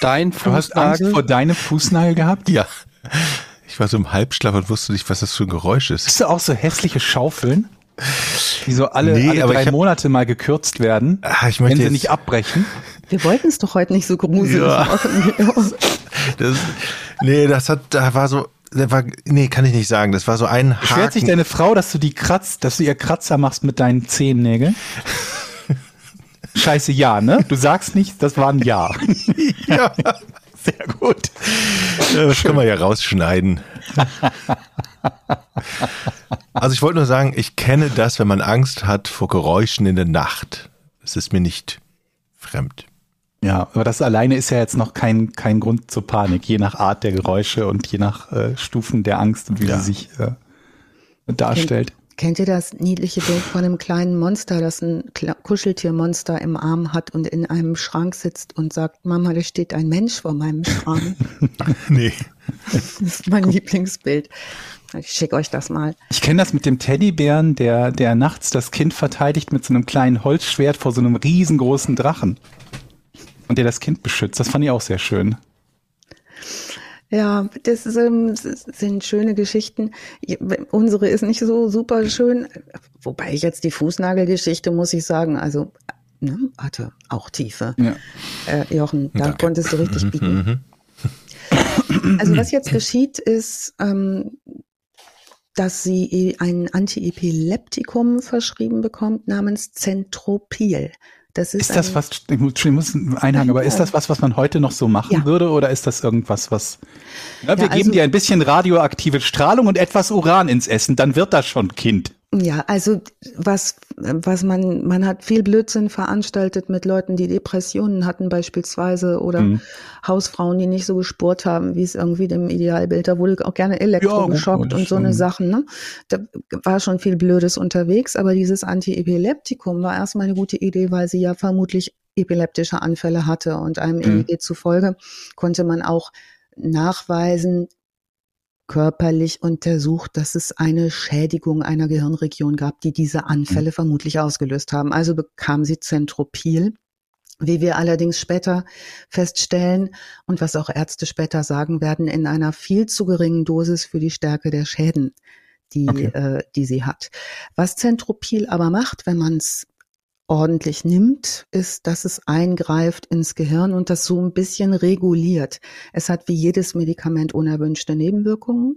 Dein Fußnagel? Du hast Angst vor deinem Fußnagel gehabt? Ja. Ich war so im Halbschlaf und wusste nicht, was das für ein Geräusch ist. Hast du auch so hässliche Schaufeln, die so alle drei Monate mal gekürzt werden, wenn sie nicht abbrechen? Wir wollten es doch heute nicht so gruselig machen. Kann ich nicht sagen. Das war so ein Haken. Beschwert sich deine Frau, dass du ihr Kratzer machst mit deinen Zehennägeln? Scheiße, ja, ne? Du sagst nicht, das war ein Ja. Ja. Sehr gut. Das kann man ja rausschneiden. Also ich wollte nur sagen, ich kenne das, wenn man Angst hat vor Geräuschen in der Nacht. Es ist mir nicht fremd. Ja, aber das alleine ist ja jetzt noch kein Grund zur Panik, je nach Art der Geräusche und je nach Stufen der Angst und wie sie sich darstellt. Kennt ihr das niedliche Bild von einem kleinen Monster, das ein Kuscheltiermonster im Arm hat und in einem Schrank sitzt und sagt, Mama, da steht ein Mensch vor meinem Schrank? Nee. Das ist mein Lieblingsbild. Ich schicke euch das mal. Ich kenne das mit dem Teddybären, der nachts das Kind verteidigt mit so einem kleinen Holzschwert vor so einem riesengroßen Drachen. Und der das Kind beschützt. Das fand ich auch sehr schön. Ja, das sind schöne Geschichten. Unsere ist nicht so super schön. Wobei ich jetzt die Fußnagelgeschichte, muss ich sagen, also hatte auch Tiefe. Ja. Jochen, da konntest du richtig bieten. Also was jetzt geschieht ist, dass sie ein Antiepileptikum verschrieben bekommt namens Zentropil. Ist das was man heute noch so machen würde, oder ist das irgendwas, was... Ja, wir geben dir ein bisschen radioaktive Strahlung und etwas Uran ins Essen, dann wird das schon, Kind. Ja, also man hat viel Blödsinn veranstaltet mit Leuten, die Depressionen hatten beispielsweise, oder Hausfrauen, die nicht so gespurt haben, wie es irgendwie dem Idealbild, da wurde auch gerne elektrogeschockt und so eine Sachen, ne? Da war schon viel Blödes unterwegs, aber dieses Antiepileptikum war erstmal eine gute Idee, weil sie ja vermutlich epileptische Anfälle hatte und einem EEG zufolge konnte man auch nachweisen, körperlich untersucht, dass es eine Schädigung einer Gehirnregion gab, die diese Anfälle vermutlich ausgelöst haben. Also bekam sie Zentropil, wie wir allerdings später feststellen und was auch Ärzte später sagen werden, in einer viel zu geringen Dosis für die Stärke der Schäden, die sie hat. Was Zentropil aber macht, wenn man es ordentlich nimmt, ist, dass es eingreift ins Gehirn und das so ein bisschen reguliert. Es hat wie jedes Medikament unerwünschte Nebenwirkungen.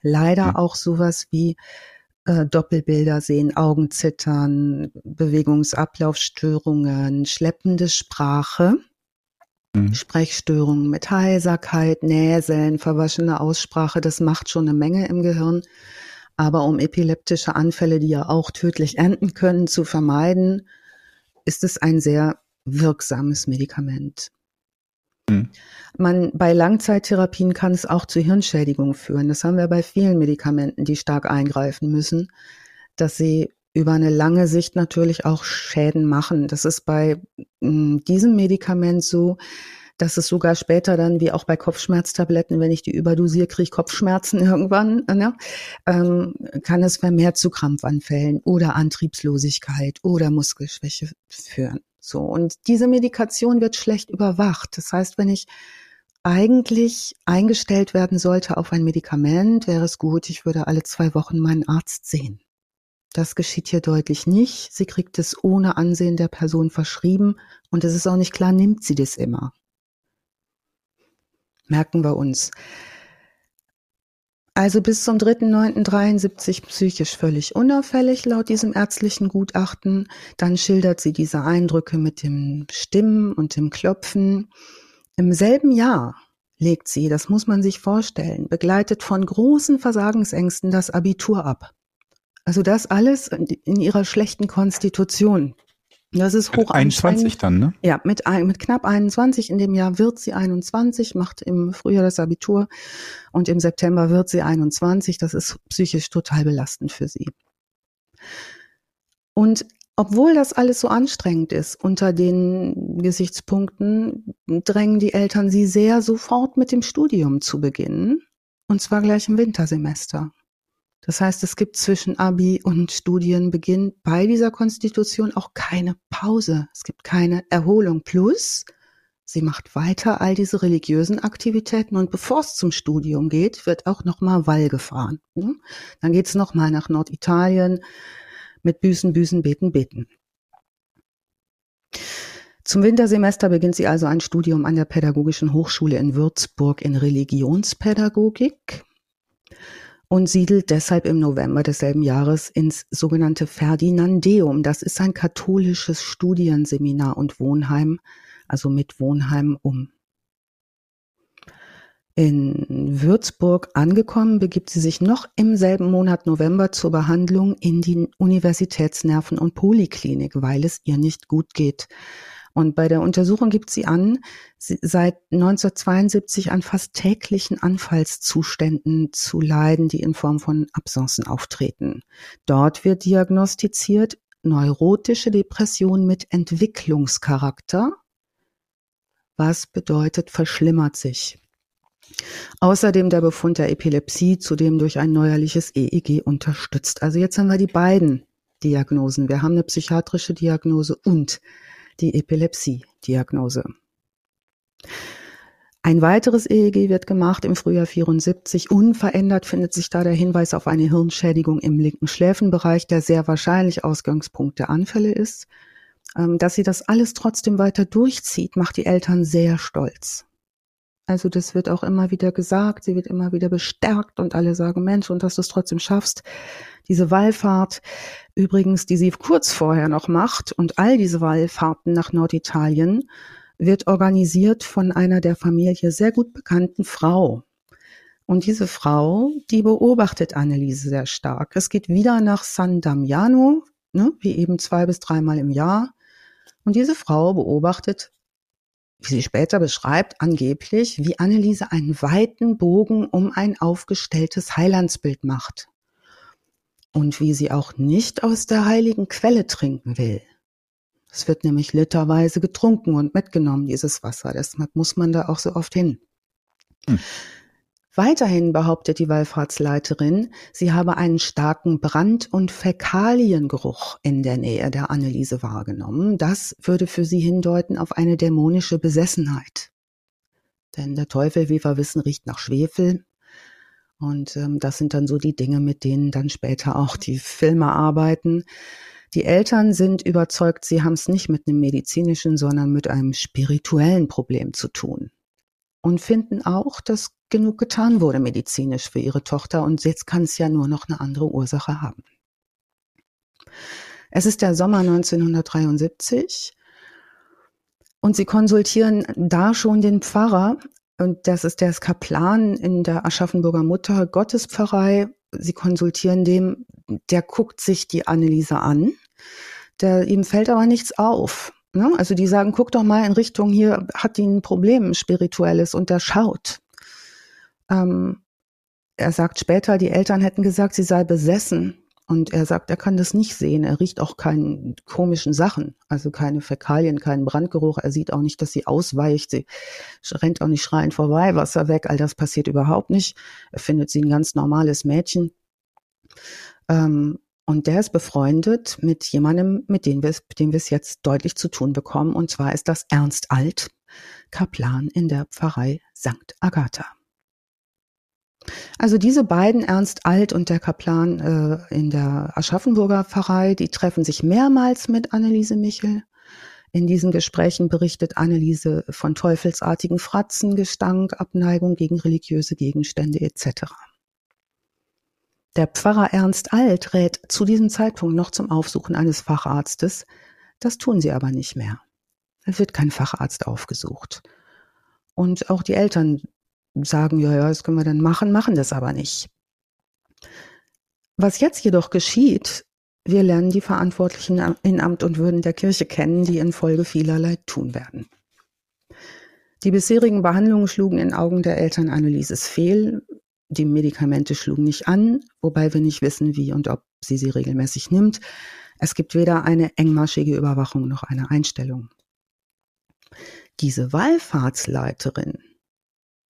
Leider auch sowas wie Doppelbilder sehen, Augenzittern, Bewegungsablaufstörungen, schleppende Sprache, Sprechstörungen mit Heiserkeit, Näseln, verwaschene Aussprache. Das macht schon eine Menge im Gehirn. Aber um epileptische Anfälle, die ja auch tödlich enden können, zu vermeiden, ist es ein sehr wirksames Medikament. Bei Langzeittherapien kann es auch zu Hirnschädigungen führen. Das haben wir bei vielen Medikamenten, die stark eingreifen müssen, dass sie über eine lange Sicht natürlich auch Schäden machen. Das ist bei diesem Medikament so, dass es sogar später dann, wie auch bei Kopfschmerztabletten, wenn ich die überdosiere, kriege ich Kopfschmerzen irgendwann, ne? Kann es vermehrt zu Krampfanfällen oder Antriebslosigkeit oder Muskelschwäche führen. So. Und diese Medikation wird schlecht überwacht. Das heißt, wenn ich eigentlich eingestellt werden sollte auf ein Medikament, wäre es gut, ich würde alle 2 Wochen meinen Arzt sehen. Das geschieht hier deutlich nicht. Sie kriegt es ohne Ansehen der Person verschrieben und es ist auch nicht klar, nimmt sie das immer. Merken wir uns. Also bis zum 3.9.73 psychisch völlig unauffällig laut diesem ärztlichen Gutachten. Dann schildert sie diese Eindrücke mit dem Stimmen und dem Klopfen. Im selben Jahr legt sie, das muss man sich vorstellen, begleitet von großen Versagensängsten das Abitur ab. Also das alles in ihrer schlechten Konstitution. Das ist hoch anstrengend. 21 dann, ne? Ja, mit knapp 21. In dem Jahr wird sie 21, macht im Frühjahr das Abitur und im September wird sie 21. Das ist psychisch total belastend für sie. Und obwohl das alles so anstrengend ist, unter den Gesichtspunkten drängen die Eltern sie sehr, sofort mit dem Studium zu beginnen. Und zwar gleich im Wintersemester. Das heißt, es gibt zwischen Abi und Studienbeginn bei dieser Konstitution auch keine Pause. Es gibt keine Erholung. Plus, sie macht weiter all diese religiösen Aktivitäten und bevor es zum Studium geht, wird auch nochmal Wall gefahren. Dann geht es nochmal nach Norditalien mit Büßen, Büßen, Beten, Beten. Zum Wintersemester beginnt sie also ein Studium an der Pädagogischen Hochschule in Würzburg in Religionspädagogik. Und siedelt deshalb im November desselben Jahres ins sogenannte Ferdinandeum. Das ist ein katholisches Studienseminar und Wohnheim, also mit Wohnheim um. In Würzburg angekommen, begibt sie sich noch im selben Monat November zur Behandlung in die Universitätsnerven- und Poliklinik, weil es ihr nicht gut geht. Und bei der Untersuchung gibt sie an, seit 1972 an fast täglichen Anfallszuständen zu leiden, die in Form von Absenzen auftreten. Dort wird diagnostiziert neurotische Depression mit Entwicklungscharakter, was bedeutet, verschlimmert sich. Außerdem der Befund der Epilepsie, zudem durch ein neuerliches EEG unterstützt. Also jetzt haben wir die beiden Diagnosen. Wir haben eine psychiatrische Diagnose und die Epilepsie-Diagnose. Ein weiteres EEG wird gemacht im Frühjahr 74. Unverändert findet sich da der Hinweis auf eine Hirnschädigung im linken Schläfenbereich, der sehr wahrscheinlich Ausgangspunkt der Anfälle ist. Dass sie das alles trotzdem weiter durchzieht, macht die Eltern sehr stolz. Also das wird auch immer wieder gesagt, sie wird immer wieder bestärkt und alle sagen, Mensch, und dass du es trotzdem schaffst. Diese Wallfahrt übrigens, die sie kurz vorher noch macht und all diese Wallfahrten nach Norditalien, wird organisiert von einer der Familie sehr gut bekannten Frau. Und diese Frau, die beobachtet Anneliese sehr stark. Es geht wieder nach San Damiano, ne, wie eben 2 bis 3 Mal im Jahr. Und diese Frau beobachtet, wie sie später beschreibt, angeblich, wie Anneliese einen weiten Bogen um ein aufgestelltes Heilandsbild macht. Und wie sie auch nicht aus der heiligen Quelle trinken will. Es wird nämlich literweise getrunken und mitgenommen, dieses Wasser. Deshalb muss man da auch so oft hin. Weiterhin behauptet die Wallfahrtsleiterin, sie habe einen starken Brand- und Fäkaliengeruch in der Nähe der Anneliese wahrgenommen. Das würde für sie hindeuten auf eine dämonische Besessenheit. Denn der Teufel, wie wir wissen, riecht nach Schwefel. Und das sind dann so die Dinge, mit denen dann später auch die Filme arbeiten. Die Eltern sind überzeugt, sie haben es nicht mit einem medizinischen, sondern mit einem spirituellen Problem zu tun. Und finden auch, dass genug getan wurde medizinisch für ihre Tochter und jetzt kann es ja nur noch eine andere Ursache haben. Es ist der Sommer 1973 und sie konsultieren da schon den Pfarrer und das ist der Kaplan in der Aschaffenburger Mutter-Gottespfarrei. Sie konsultieren dem, der guckt sich die Anneliese an, ihm fällt aber nichts auf. Also die sagen, guck doch mal in Richtung hier, hat die ein Problem spirituelles und der schaut. Er sagt später, die Eltern hätten gesagt, sie sei besessen. Und er sagt, er kann das nicht sehen. Er riecht auch keine komischen Sachen, also keine Fäkalien, keinen Brandgeruch. Er sieht auch nicht, dass sie ausweicht. Sie rennt auch nicht schreiend vorbei, Wasser weg. All das passiert überhaupt nicht. Er findet sie ein ganz normales Mädchen. Und der ist befreundet mit jemandem, mit dem wir es jetzt deutlich zu tun bekommen. Und zwar ist das Ernst Alt. Kaplan in der Pfarrei St. Agatha. Also diese beiden, Ernst Alt und der Kaplan in der Aschaffenburger Pfarrei, die treffen sich mehrmals mit Anneliese Michel. In diesen Gesprächen berichtet Anneliese von teufelsartigen Fratzen, Gestank, Abneigung gegen religiöse Gegenstände etc. Der Pfarrer Ernst Alt rät zu diesem Zeitpunkt noch zum Aufsuchen eines Facharztes. Das tun sie aber nicht mehr. Es wird kein Facharzt aufgesucht. Und auch die Eltern sagen, ja, das können wir dann machen, machen das aber nicht. Was jetzt jedoch geschieht, wir lernen die Verantwortlichen in Amt und Würden der Kirche kennen, die infolge vielerlei tun werden. Die bisherigen Behandlungen schlugen in Augen der Eltern Annelieses fehl. Die Medikamente schlugen nicht an, wobei wir nicht wissen, wie und ob sie sie regelmäßig nimmt. Es gibt weder eine engmaschige Überwachung noch eine Einstellung. Diese Wallfahrtsleiterin,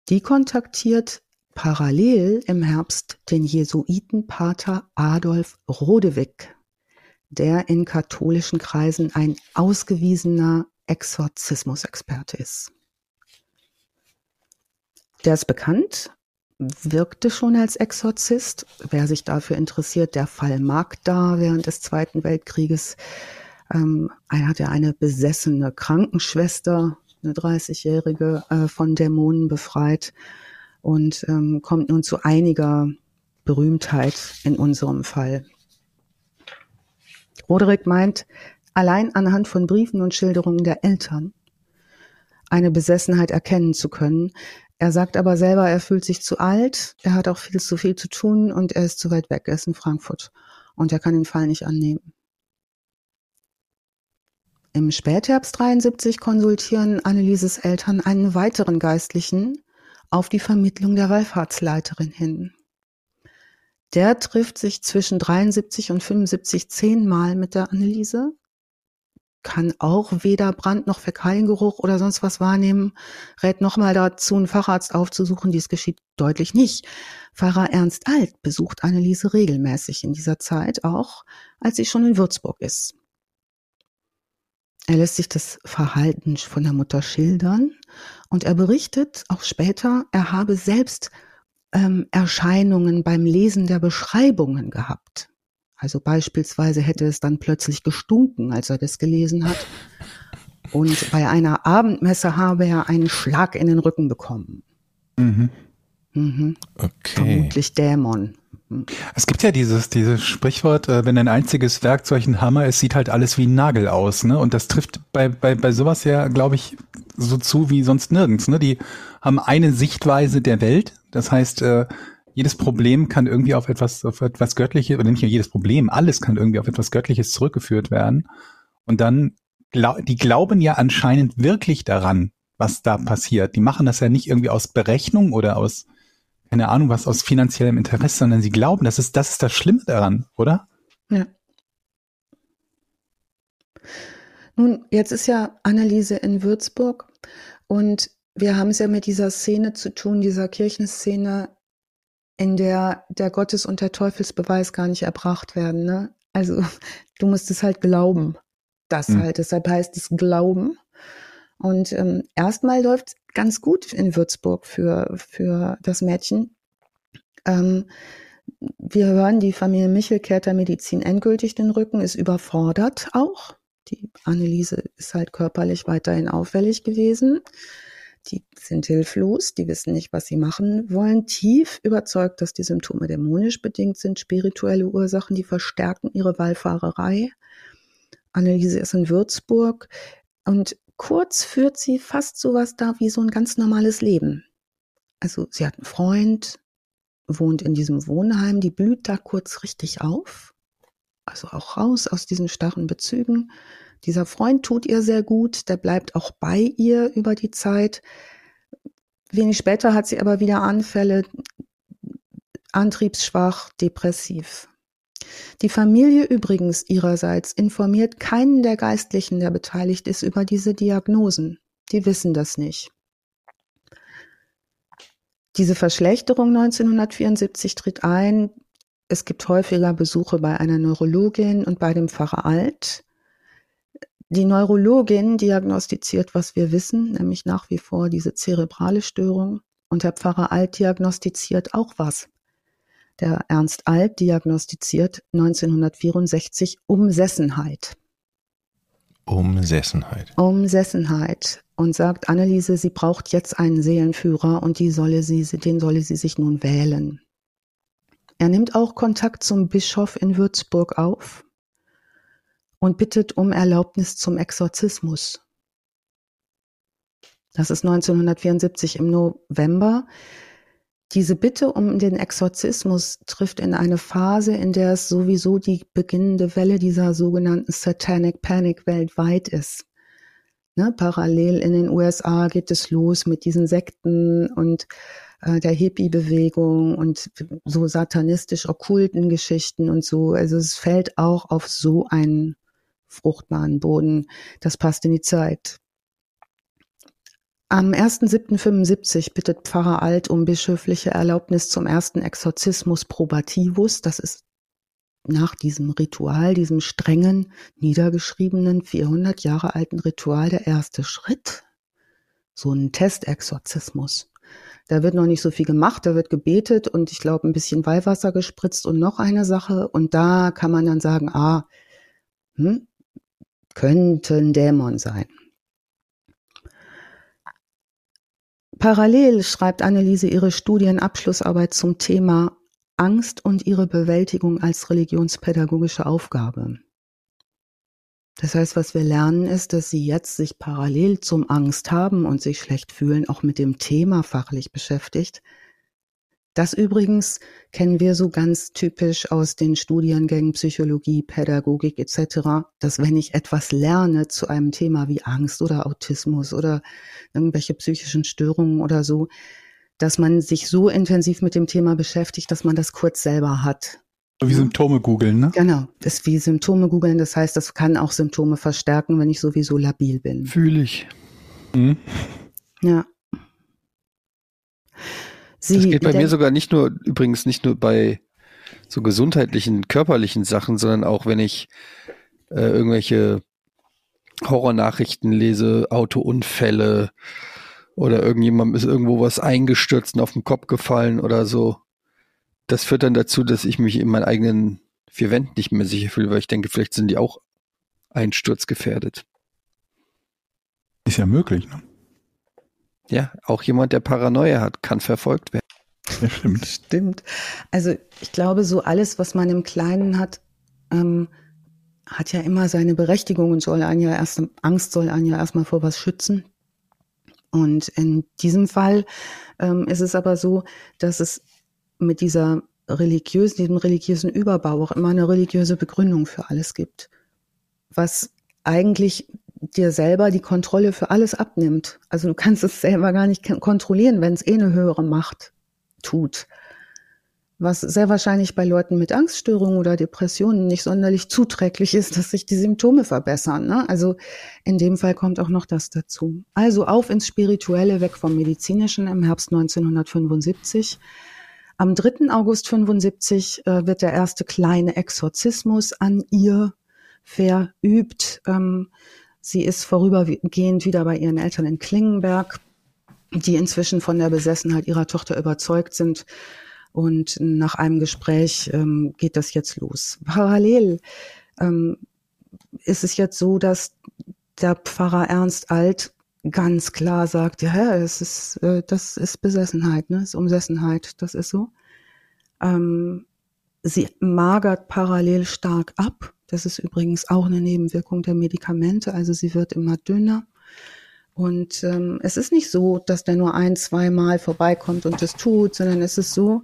die kontaktiert parallel im Herbst den Jesuitenpater Adolf Rodewyk, der in katholischen Kreisen ein ausgewiesener Exorzismusexperte ist. Der ist bekannt, wirkte schon als Exorzist. Wer sich dafür interessiert, der Fall Magda während des Zweiten Weltkrieges. Er hat ja eine besessene Krankenschwester, eine 30-Jährige, von Dämonen befreit und kommt nun zu einiger Berühmtheit in unserem Fall. Rodewyk meint, allein anhand von Briefen und Schilderungen der Eltern eine Besessenheit erkennen zu können. Er sagt aber selber, er fühlt sich zu alt, er hat auch viel zu tun und er ist zu weit weg, er ist in Frankfurt und er kann den Fall nicht annehmen. Im Spätherbst 73 konsultieren Annelieses Eltern einen weiteren Geistlichen auf die Vermittlung der Wallfahrtsleiterin hin. Der trifft sich zwischen 73 und 75 10-mal mit der Anneliese, kann auch weder Brand noch Fäkalgeruch oder sonst was wahrnehmen, rät nochmal dazu, einen Facharzt aufzusuchen. Dies geschieht deutlich nicht. Pfarrer Ernst Alt besucht Anneliese regelmäßig in dieser Zeit, auch als sie schon in Würzburg ist. Er lässt sich das Verhalten von der Mutter schildern und er berichtet auch später, er habe selbst Erscheinungen beim Lesen der Beschreibungen gehabt. Also beispielsweise hätte es dann plötzlich gestunken, als er das gelesen hat. Und bei einer Abendmesse habe er einen Schlag in den Rücken bekommen. Mhm. Mhm. Okay. Vermutlich Dämon. Mhm. Es gibt ja dieses Sprichwort, wenn ein einziges Werkzeug ein Hammer ist, sieht halt alles wie ein Nagel aus, ne? Und das trifft bei sowas ja, glaube ich, so zu wie sonst nirgends, ne? Die haben eine Sichtweise der Welt. Das heißt, jedes Problem kann irgendwie auf etwas Göttliches, oder nicht nur jedes Problem, alles kann irgendwie auf etwas Göttliches zurückgeführt werden. Und dann, die glauben ja anscheinend wirklich daran, was da passiert. Die machen das ja nicht irgendwie aus Berechnung oder aus, keine Ahnung was, aus finanziellem Interesse, sondern sie glauben, das ist das Schlimme daran, oder? Ja. Nun, jetzt ist ja Anneliese in Würzburg und wir haben es ja mit dieser Szene zu tun, dieser Kirchenszene, in der der Gottes- und der Teufelsbeweis gar nicht erbracht werden, ne? Also du musst es halt glauben, das halt. Deshalb heißt es Glauben. Und erstmal läuft es ganz gut in Würzburg für das Mädchen. Wir hören, die Familie Michel kehrt der Medizin endgültig den Rücken, ist überfordert auch. Die Anneliese ist halt körperlich weiterhin auffällig gewesen. Die sind hilflos, die wissen nicht, was sie machen wollen, tief überzeugt, dass die Symptome dämonisch bedingt sind, spirituelle Ursachen, die verstärken ihre Wallfahrerei. Anneliese ist in Würzburg und kurz führt sie fast sowas da wie so ein ganz normales Leben. Also sie hat einen Freund, wohnt in diesem Wohnheim, die blüht da kurz richtig auf, also auch raus aus diesen starren Bezügen. Dieser Freund tut ihr sehr gut, der bleibt auch bei ihr über die Zeit. Wenig später hat sie aber wieder Anfälle, antriebsschwach, depressiv. Die Familie übrigens ihrerseits informiert keinen der Geistlichen, der beteiligt ist, über diese Diagnosen. Die wissen das nicht. Diese Verschlechterung 1974 tritt ein. Es gibt häufiger Besuche bei einer Neurologin und bei dem Pfarrer Alt. Die Neurologin diagnostiziert, was wir wissen, nämlich nach wie vor diese zerebrale Störung. Und Herr Pfarrer Alt diagnostiziert auch was. Der Ernst Alt diagnostiziert 1964 Umsessenheit. Umsessenheit. Umsessenheit. Und sagt Anneliese, sie braucht jetzt einen Seelenführer und den solle sie sich nun wählen. Er nimmt auch Kontakt zum Bischof in Würzburg auf und bittet um Erlaubnis zum Exorzismus. Das ist 1974 im November. Diese Bitte um den Exorzismus trifft in eine Phase, in der es sowieso die beginnende Welle dieser sogenannten Satanic Panic weltweit ist. Ne, parallel in den USA geht es los mit diesen Sekten und der Hippie-Bewegung und so satanistisch-okkulten Geschichten und so. Also es fällt auch auf so einen fruchtbaren Boden. Das passt in die Zeit. Am 1.7.75 bittet Pfarrer Alt um bischöfliche Erlaubnis zum ersten Exorzismus probativus. Das ist nach diesem Ritual, diesem strengen, niedergeschriebenen, 400 Jahre alten Ritual der erste Schritt. So ein Testexorzismus. Da wird noch nicht so viel gemacht, da wird gebetet und ich glaube ein bisschen Weihwasser gespritzt und noch eine Sache. Und da kann man dann sagen, könnte ein Dämon sein. Parallel schreibt Anneliese ihre Studienabschlussarbeit zum Thema Angst und ihre Bewältigung als religionspädagogische Aufgabe. Das heißt, was wir lernen, ist, dass sie jetzt sich parallel zum Angst haben und sich schlecht fühlen, auch mit dem Thema fachlich beschäftigt. Das übrigens kennen wir so ganz typisch aus den Studiengängen Psychologie, Pädagogik etc., dass wenn ich etwas lerne zu einem Thema wie Angst oder Autismus oder irgendwelche psychischen Störungen oder so, dass man sich so intensiv mit dem Thema beschäftigt, dass man das kurz selber hat. Wie Symptome googeln, ne? Genau, ist wie Symptome googeln. Das heißt, das kann auch Symptome verstärken, wenn ich sowieso labil bin. Fühle ich. Mhm. Ja. Das geht bei mir sogar nicht nur bei so gesundheitlichen, körperlichen Sachen, sondern auch, wenn ich irgendwelche Horrornachrichten lese, Autounfälle oder irgendjemandem ist irgendwo was eingestürzt und auf den Kopf gefallen oder so. Das führt dann dazu, dass ich mich in meinen eigenen vier Wänden nicht mehr sicher fühle, weil ich denke, vielleicht sind die auch einsturzgefährdet. Ist ja möglich, ne? Ja, auch jemand, der Paranoia hat, kann verfolgt werden. Ja, stimmt. Stimmt. Also ich glaube, so alles, was man im Kleinen hat, hat ja immer seine Berechtigung und Angst soll einen ja erstmal vor was schützen. Und in diesem Fall ist es aber so, dass es mit diesem religiösen Überbau auch immer eine religiöse Begründung für alles gibt, was eigentlich dir selber die Kontrolle für alles abnimmt. Also du kannst es selber gar nicht kontrollieren, wenn es eine höhere Macht tut. Was sehr wahrscheinlich bei Leuten mit Angststörungen oder Depressionen nicht sonderlich zuträglich ist, dass sich die Symptome verbessern. Ne? Also in dem Fall kommt auch noch das dazu. Also auf ins Spirituelle, weg vom Medizinischen im Herbst 1975. Am 3. August 1975 wird der erste kleine Exorzismus an ihr verübt. Sie ist vorübergehend wieder bei ihren Eltern in Klingenberg, die inzwischen von der Besessenheit ihrer Tochter überzeugt sind. Und nach einem Gespräch geht das jetzt los. Parallel ist es jetzt so, dass der Pfarrer Ernst Alt ganz klar sagt, ja, das ist Besessenheit, ne? Das ist Umsessenheit, das ist so. Sie magert parallel stark ab. Das ist übrigens auch eine Nebenwirkung der Medikamente, also sie wird immer dünner. Und es ist nicht so, dass der nur 1-2 Mal vorbeikommt und das tut, sondern es ist so,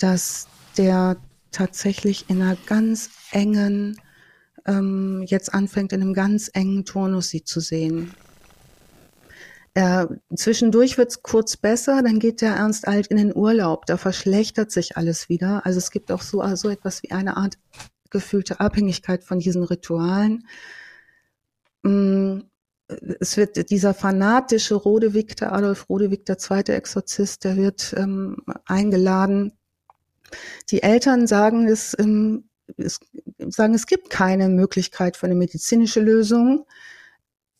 dass der tatsächlich in einer ganz engen, jetzt anfängt in einem ganz engen Turnus sie zu sehen. Zwischendurch wird's kurz besser, dann geht der Ernst Alt in den Urlaub, da verschlechtert sich alles wieder. Also es gibt auch so etwas wie eine Art gefühlte Abhängigkeit von diesen Ritualen. Es wird dieser fanatische Rodewyk, der Adolf Rodewyk, der zweite Exorzist, der wird eingeladen. Die Eltern sagen, sagen, es gibt keine Möglichkeit für eine medizinische Lösung.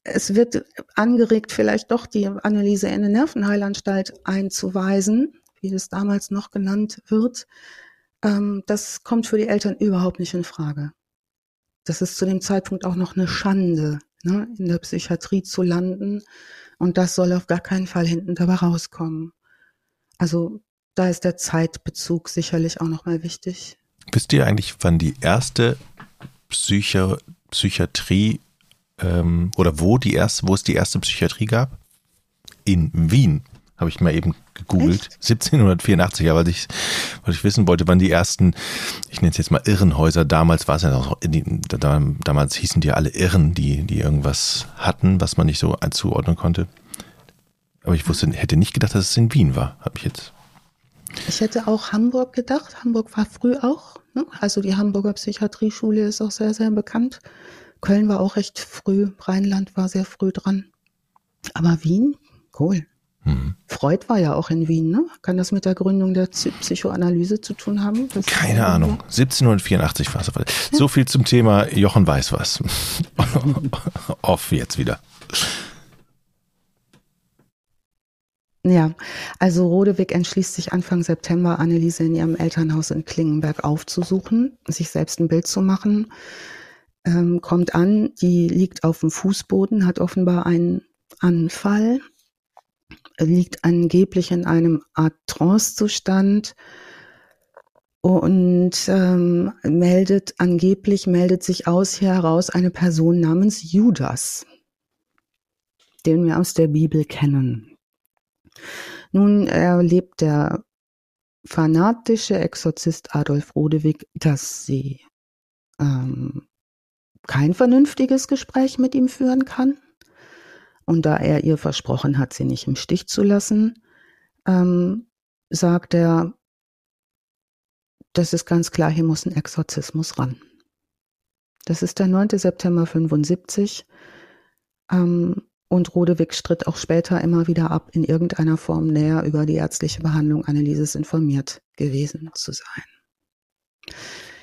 Es wird angeregt, vielleicht doch die Anneliese in eine Nervenheilanstalt einzuweisen, wie das damals noch genannt wird. Das kommt für die Eltern überhaupt nicht in Frage. Das ist zu dem Zeitpunkt auch noch eine Schande, ne, in der Psychiatrie zu landen. Und das soll auf gar keinen Fall hinten dabei rauskommen. Also da ist der Zeitbezug sicherlich auch nochmal wichtig. Wisst ihr eigentlich, wann die erste Psychiatrie oder wo es die erste Psychiatrie gab? In Wien, habe ich mal eben gegoogelt. Echt? 1784, aber weil ich wissen wollte, wann die ersten, ich nenne es jetzt mal Irrenhäuser, damals war es ja noch, damals hießen die ja alle Irren, die irgendwas hatten, was man nicht so zuordnen konnte. Aber ich hätte nicht gedacht, dass es in Wien war, habe ich jetzt. Ich hätte auch Hamburg gedacht. Hamburg war früh auch, ne? Also die Hamburger Psychiatrieschule ist auch sehr, sehr bekannt. Köln war auch recht früh, Rheinland war sehr früh dran. Aber Wien? Cool. Mhm. Freud war ja auch in Wien, ne? Kann das mit der Gründung der Psychoanalyse zu tun haben? Keine Ahnung. 1784 war es. Ja. So viel zum Thema Jochen weiß was. Off jetzt wieder. Ja, also Rodewyk entschließt sich Anfang September, Anneliese in ihrem Elternhaus in Klingenberg aufzusuchen, sich selbst ein Bild zu machen. Kommt an, die liegt auf dem Fußboden, hat offenbar einen Anfall, liegt angeblich in einem Art Trancezustand und meldet sich aus hier heraus eine Person namens Judas, den wir aus der Bibel kennen. Nun erlebt der fanatische Exorzist Adolf Rodewyk, dass sie kein vernünftiges Gespräch mit ihm führen kann. Und da er ihr versprochen hat, sie nicht im Stich zu lassen, sagt er, das ist ganz klar, hier muss ein Exorzismus ran. Das ist der 9. September 1975. Und Rodewyk stritt auch später immer wieder ab, in irgendeiner Form näher über die ärztliche Behandlung Annelieses informiert gewesen zu sein.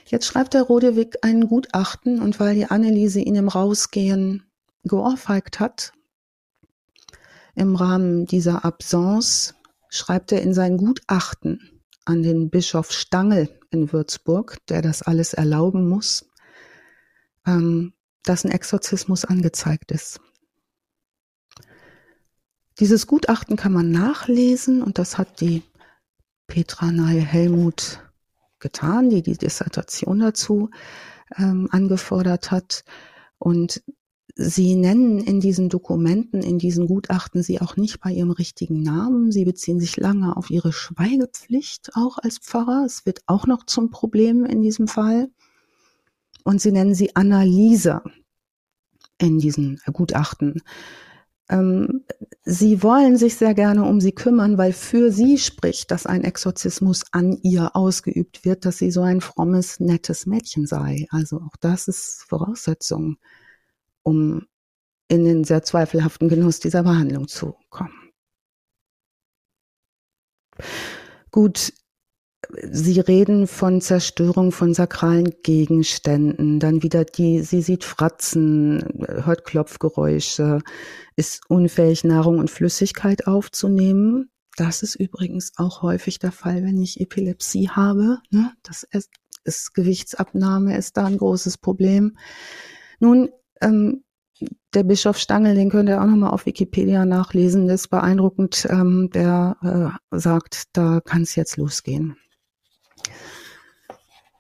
Jetzt schreibt der Rodewyk ein Gutachten und weil die Anneliese ihn im Rausgehen geohrfeigt hat, im Rahmen dieser Absence schreibt er in sein Gutachten an den Bischof Stangl in Würzburg, der das alles erlauben muss, dass ein Exorzismus angezeigt ist. Dieses Gutachten kann man nachlesen und das hat die Petra Ney-Hellmuth getan, die Dissertation dazu angefordert hat. Und sie nennen in diesen Dokumenten, in diesen Gutachten sie auch nicht bei ihrem richtigen Namen. Sie beziehen sich lange auf ihre Schweigepflicht auch als Pfarrer. Es wird auch noch zum Problem in diesem Fall. Und sie nennen sie Anneliese in diesen Gutachten. Sie wollen sich sehr gerne um sie kümmern, weil für sie spricht, dass ein Exorzismus an ihr ausgeübt wird, dass sie so ein frommes, nettes Mädchen sei. Also auch das ist Voraussetzung, um in den sehr zweifelhaften Genuss dieser Behandlung zu kommen. Gut, sie reden von Zerstörung von sakralen Gegenständen, dann wieder sie sieht Fratzen, hört Klopfgeräusche, ist unfähig, Nahrung und Flüssigkeit aufzunehmen. Das ist übrigens auch häufig der Fall, wenn ich Epilepsie habe, ne? Das ist Gewichtsabnahme ist da ein großes Problem. Nun, der Bischof Stangl, den könnt ihr auch nochmal auf Wikipedia nachlesen, das ist beeindruckend, der sagt, da kann es jetzt losgehen.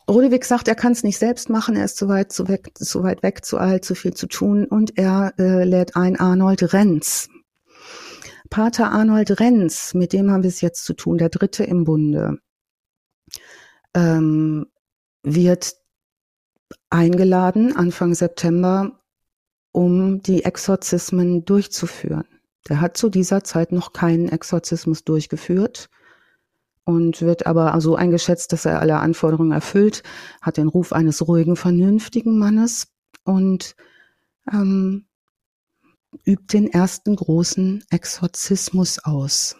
Rodewyk sagt, er kann es nicht selbst machen, er ist zu weit weg, zu alt, zu viel zu tun und er lädt ein Arnold Renz. Pater Arnold Renz, mit dem haben wir es jetzt zu tun, der Dritte im Bunde, wird eingeladen Anfang September, um die Exorzismen durchzuführen. Der hat zu dieser Zeit noch keinen Exorzismus durchgeführt. Und wird aber so eingeschätzt, dass er alle Anforderungen erfüllt, hat den Ruf eines ruhigen, vernünftigen Mannes und übt den ersten großen Exorzismus aus.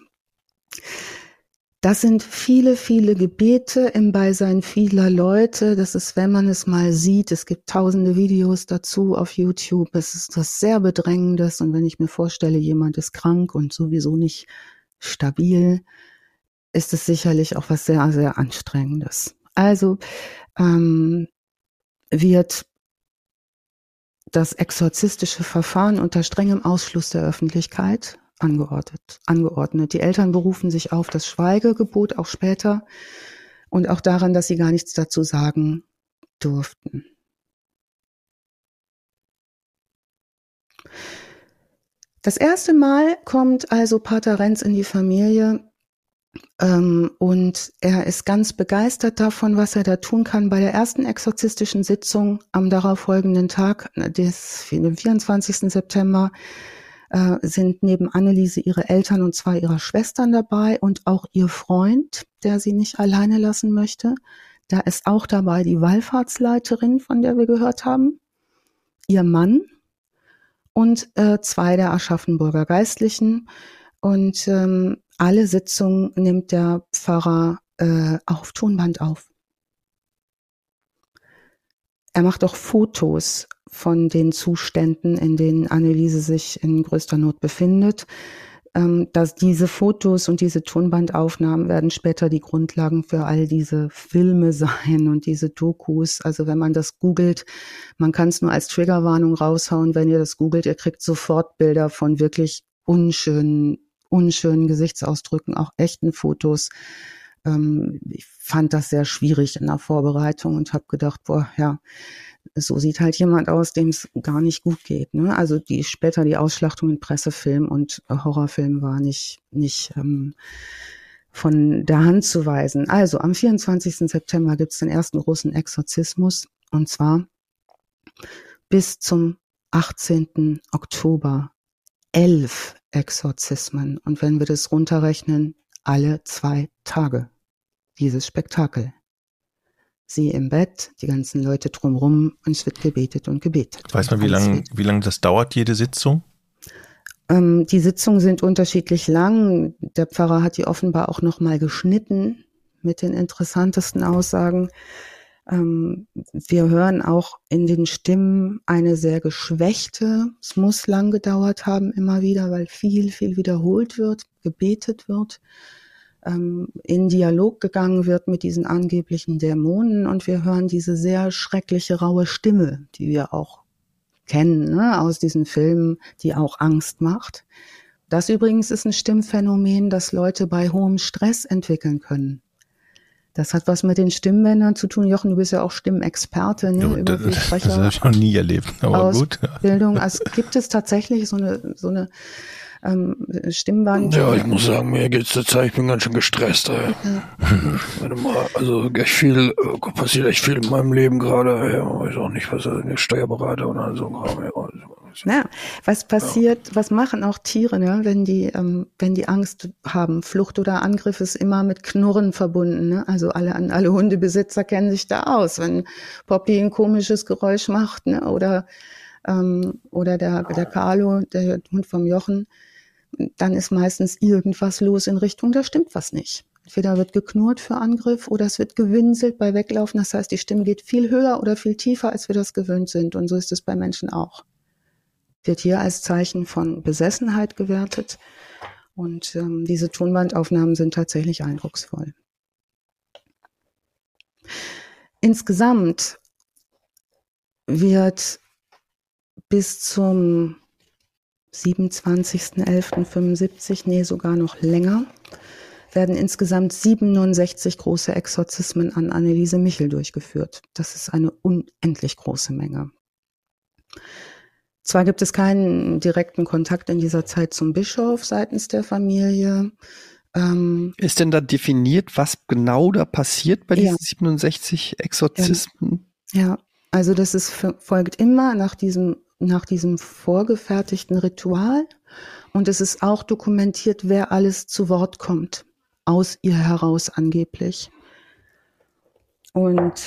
Das sind viele, viele Gebete im Beisein vieler Leute. Das ist, wenn man es mal sieht, es gibt tausende Videos dazu auf YouTube. Es ist was sehr Bedrängendes. Und wenn ich mir vorstelle, jemand ist krank und sowieso nicht stabil, ist es sicherlich auch was sehr, sehr Anstrengendes. Also wird das exorzistische Verfahren unter strengem Ausschluss der Öffentlichkeit angeordnet. Die Eltern berufen sich auf das Schweigegebot auch später und auch daran, dass sie gar nichts dazu sagen durften. Das erste Mal kommt also Pater Renz in die Familie und er ist ganz begeistert davon, was er da tun kann. Bei der ersten exorzistischen Sitzung am darauffolgenden Tag, des 24. September, sind neben Anneliese ihre Eltern und zwei ihrer Schwestern dabei und auch ihr Freund, der sie nicht alleine lassen möchte. Da ist auch dabei die Wallfahrtsleiterin, von der wir gehört haben, ihr Mann und zwei der Aschaffenburger Geistlichen. Und alle Sitzungen nimmt der Pfarrer auf Tonband auf. Er macht auch Fotos von den Zuständen, in denen Anneliese sich in größter Not befindet. Dass diese Fotos und diese Tonbandaufnahmen werden später die Grundlagen für all diese Filme sein und diese Dokus. Also wenn man das googelt, man kann es nur als Triggerwarnung raushauen, wenn ihr das googelt, ihr kriegt sofort Bilder von wirklich unschönen Gesichtsausdrücken, auch echten Fotos. Ich fand das sehr schwierig in der Vorbereitung und habe gedacht, boah, ja, so sieht halt jemand aus, dem es gar nicht gut geht. Ne? Also später die Ausschlachtung in Pressefilm und Horrorfilm war nicht von der Hand zu weisen. Also am 24. September gibt es den ersten großen Exorzismus, und zwar bis zum 18. Oktober 11 Exorzismen. Und wenn wir das runterrechnen, alle 2 Tage dieses Spektakel. Sie im Bett, die ganzen Leute drumherum, und es wird gebetet und gebetet. Weiß man, wie lange das dauert, jede Sitzung? Die Sitzungen sind unterschiedlich lang. Der Pfarrer hat die offenbar auch nochmal geschnitten mit den interessantesten Aussagen. Wir hören auch in den Stimmen eine sehr geschwächte. Es muss lang gedauert haben, immer wieder, weil viel, viel wiederholt wird, gebetet wird, in Dialog gegangen wird mit diesen angeblichen Dämonen, und wir hören diese sehr schreckliche, raue Stimme, die wir auch kennen, ne, aus diesen Filmen, die auch Angst macht. Das übrigens ist ein Stimmphänomen, das Leute bei hohem Stress entwickeln können. Das hat was mit den Stimmbändern zu tun. Jochen, du bist ja auch Stimmexperte. Ne? Ja, das habe ich noch nie erlebt, aber gut. Bildung, also gibt es tatsächlich so eine Stimmband. Ja, ich muss sagen, mir geht's zur Zeit, ich bin ganz schön gestresst. Also passiert echt viel in meinem Leben gerade. Ja, weiß auch nicht, was Steuerberater oder so haben. Ja, was passiert, ja. Was machen auch Tiere, ne, wenn die Angst haben? Flucht oder Angriff ist immer mit Knurren verbunden. Ne? Also alle Hundebesitzer kennen sich da aus, wenn Poppy ein komisches Geräusch macht, ne? Oder der Carlo, der Hund vom Jochen, dann ist meistens irgendwas los in Richtung, da stimmt was nicht. Entweder wird geknurrt für Angriff oder es wird gewinselt bei Weglaufen. Das heißt, die Stimme geht viel höher oder viel tiefer, als wir das gewöhnt sind. Und so ist es bei Menschen auch. Wird hier als Zeichen von Besessenheit gewertet. Und diese Tonbandaufnahmen sind tatsächlich eindrucksvoll. Insgesamt wird bis zum 27.11.75, sogar noch länger, werden insgesamt 67 große Exorzismen an Anneliese Michel durchgeführt. Das ist eine unendlich große Menge. Zwar gibt es keinen direkten Kontakt in dieser Zeit zum Bischof seitens der Familie. Ist denn da definiert, was genau da passiert bei diesen 67 Exorzismen? Ja, also das folgt immer nach diesem vorgefertigten Ritual, und es ist auch dokumentiert, wer alles zu Wort kommt, aus ihr heraus angeblich. Und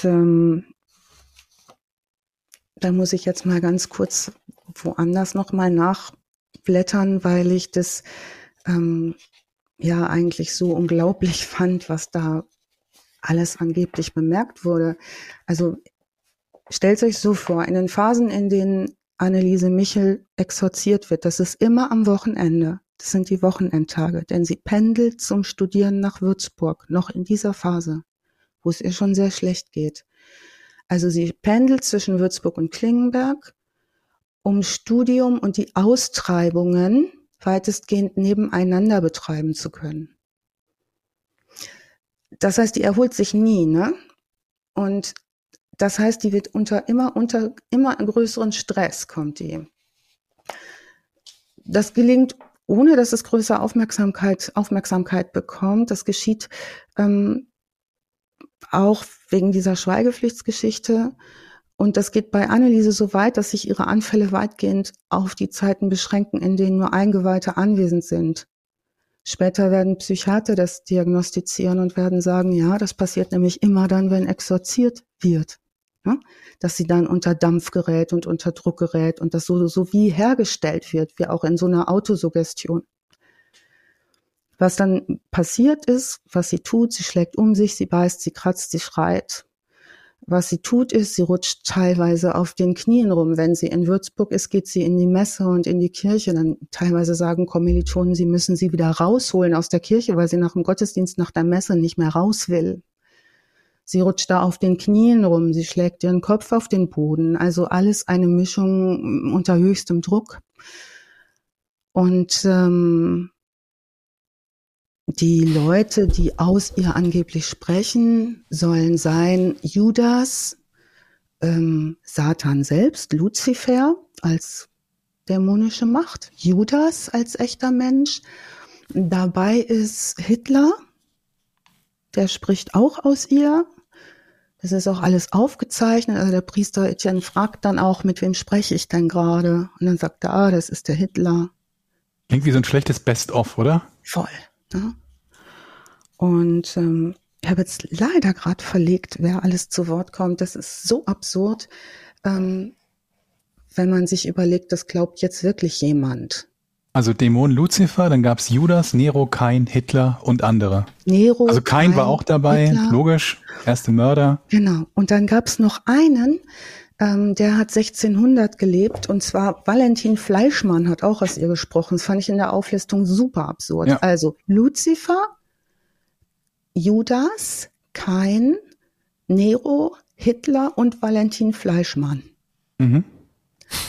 da muss ich jetzt mal ganz kurz woanders nochmal nachblättern, weil ich das ja eigentlich so unglaublich fand, was da alles angeblich bemerkt wurde. Also stellt euch so vor, in den Phasen, in denen Anneliese Michel exorziert wird, das ist immer am Wochenende, das sind die Wochenendtage, denn sie pendelt zum Studieren nach Würzburg, noch in dieser Phase, wo es ihr schon sehr schlecht geht. Also sie pendelt zwischen Würzburg und Klingenberg, um Studium und die Austreibungen weitestgehend nebeneinander betreiben zu können. Das heißt, die erholt sich nie, ne? Und das heißt, die wird unter immer größeren Stress kommt die. Das gelingt, ohne dass es größere Aufmerksamkeit bekommt. Das geschieht auch wegen dieser Schweigepflichtsgeschichte. Und das geht bei Anneliese so weit, dass sich ihre Anfälle weitgehend auf die Zeiten beschränken, in denen nur Eingeweihte anwesend sind. Später werden Psychiater das diagnostizieren und werden sagen, ja, das passiert nämlich immer dann, wenn exorziert wird. Ja? Dass sie dann unter Dampf gerät und unter Druck gerät und das so wie hergestellt wird, wie auch in so einer Autosuggestion. Was dann passiert ist, was sie tut, sie schlägt um sich, sie beißt, sie kratzt, sie schreit. Was sie tut ist, sie rutscht teilweise auf den Knien rum. Wenn sie in Würzburg ist, geht sie in die Messe und in die Kirche. Dann teilweise sagen Kommilitonen, sie müssen sie wieder rausholen aus der Kirche, weil sie nach dem Gottesdienst, nach der Messe nicht mehr raus will. Sie rutscht da auf den Knien rum, sie schlägt ihren Kopf auf den Boden. Also alles eine Mischung unter höchstem Druck. Und die Leute, die aus ihr angeblich sprechen, sollen sein Judas, Satan selbst, Luzifer als dämonische Macht, Judas als echter Mensch. Dabei ist Hitler, der spricht auch aus ihr. Das ist auch alles aufgezeichnet. Also der Priester Etienne fragt dann auch, mit wem spreche ich denn gerade? Und dann sagt er, das ist der Hitler. Klingt wie so ein schlechtes Best-of, oder? Voll. Ja. Und ich habe jetzt leider gerade verlegt, wer alles zu Wort kommt. Das ist so absurd, wenn man sich überlegt, das glaubt jetzt wirklich jemand. Also Dämon Luzifer, dann gab es Judas, Nero, Kain, Hitler und andere. Nero, also Kain war auch dabei, Hitler. Logisch, erste Mörder. Genau, und dann gab es noch einen, der hat 1600 gelebt, und zwar Valentin Fleischmann hat auch aus ihr gesprochen. Das fand ich in der Auflistung super absurd. Ja. Also Luzifer, Judas, Kain, Nero, Hitler und Valentin Fleischmann. Mhm.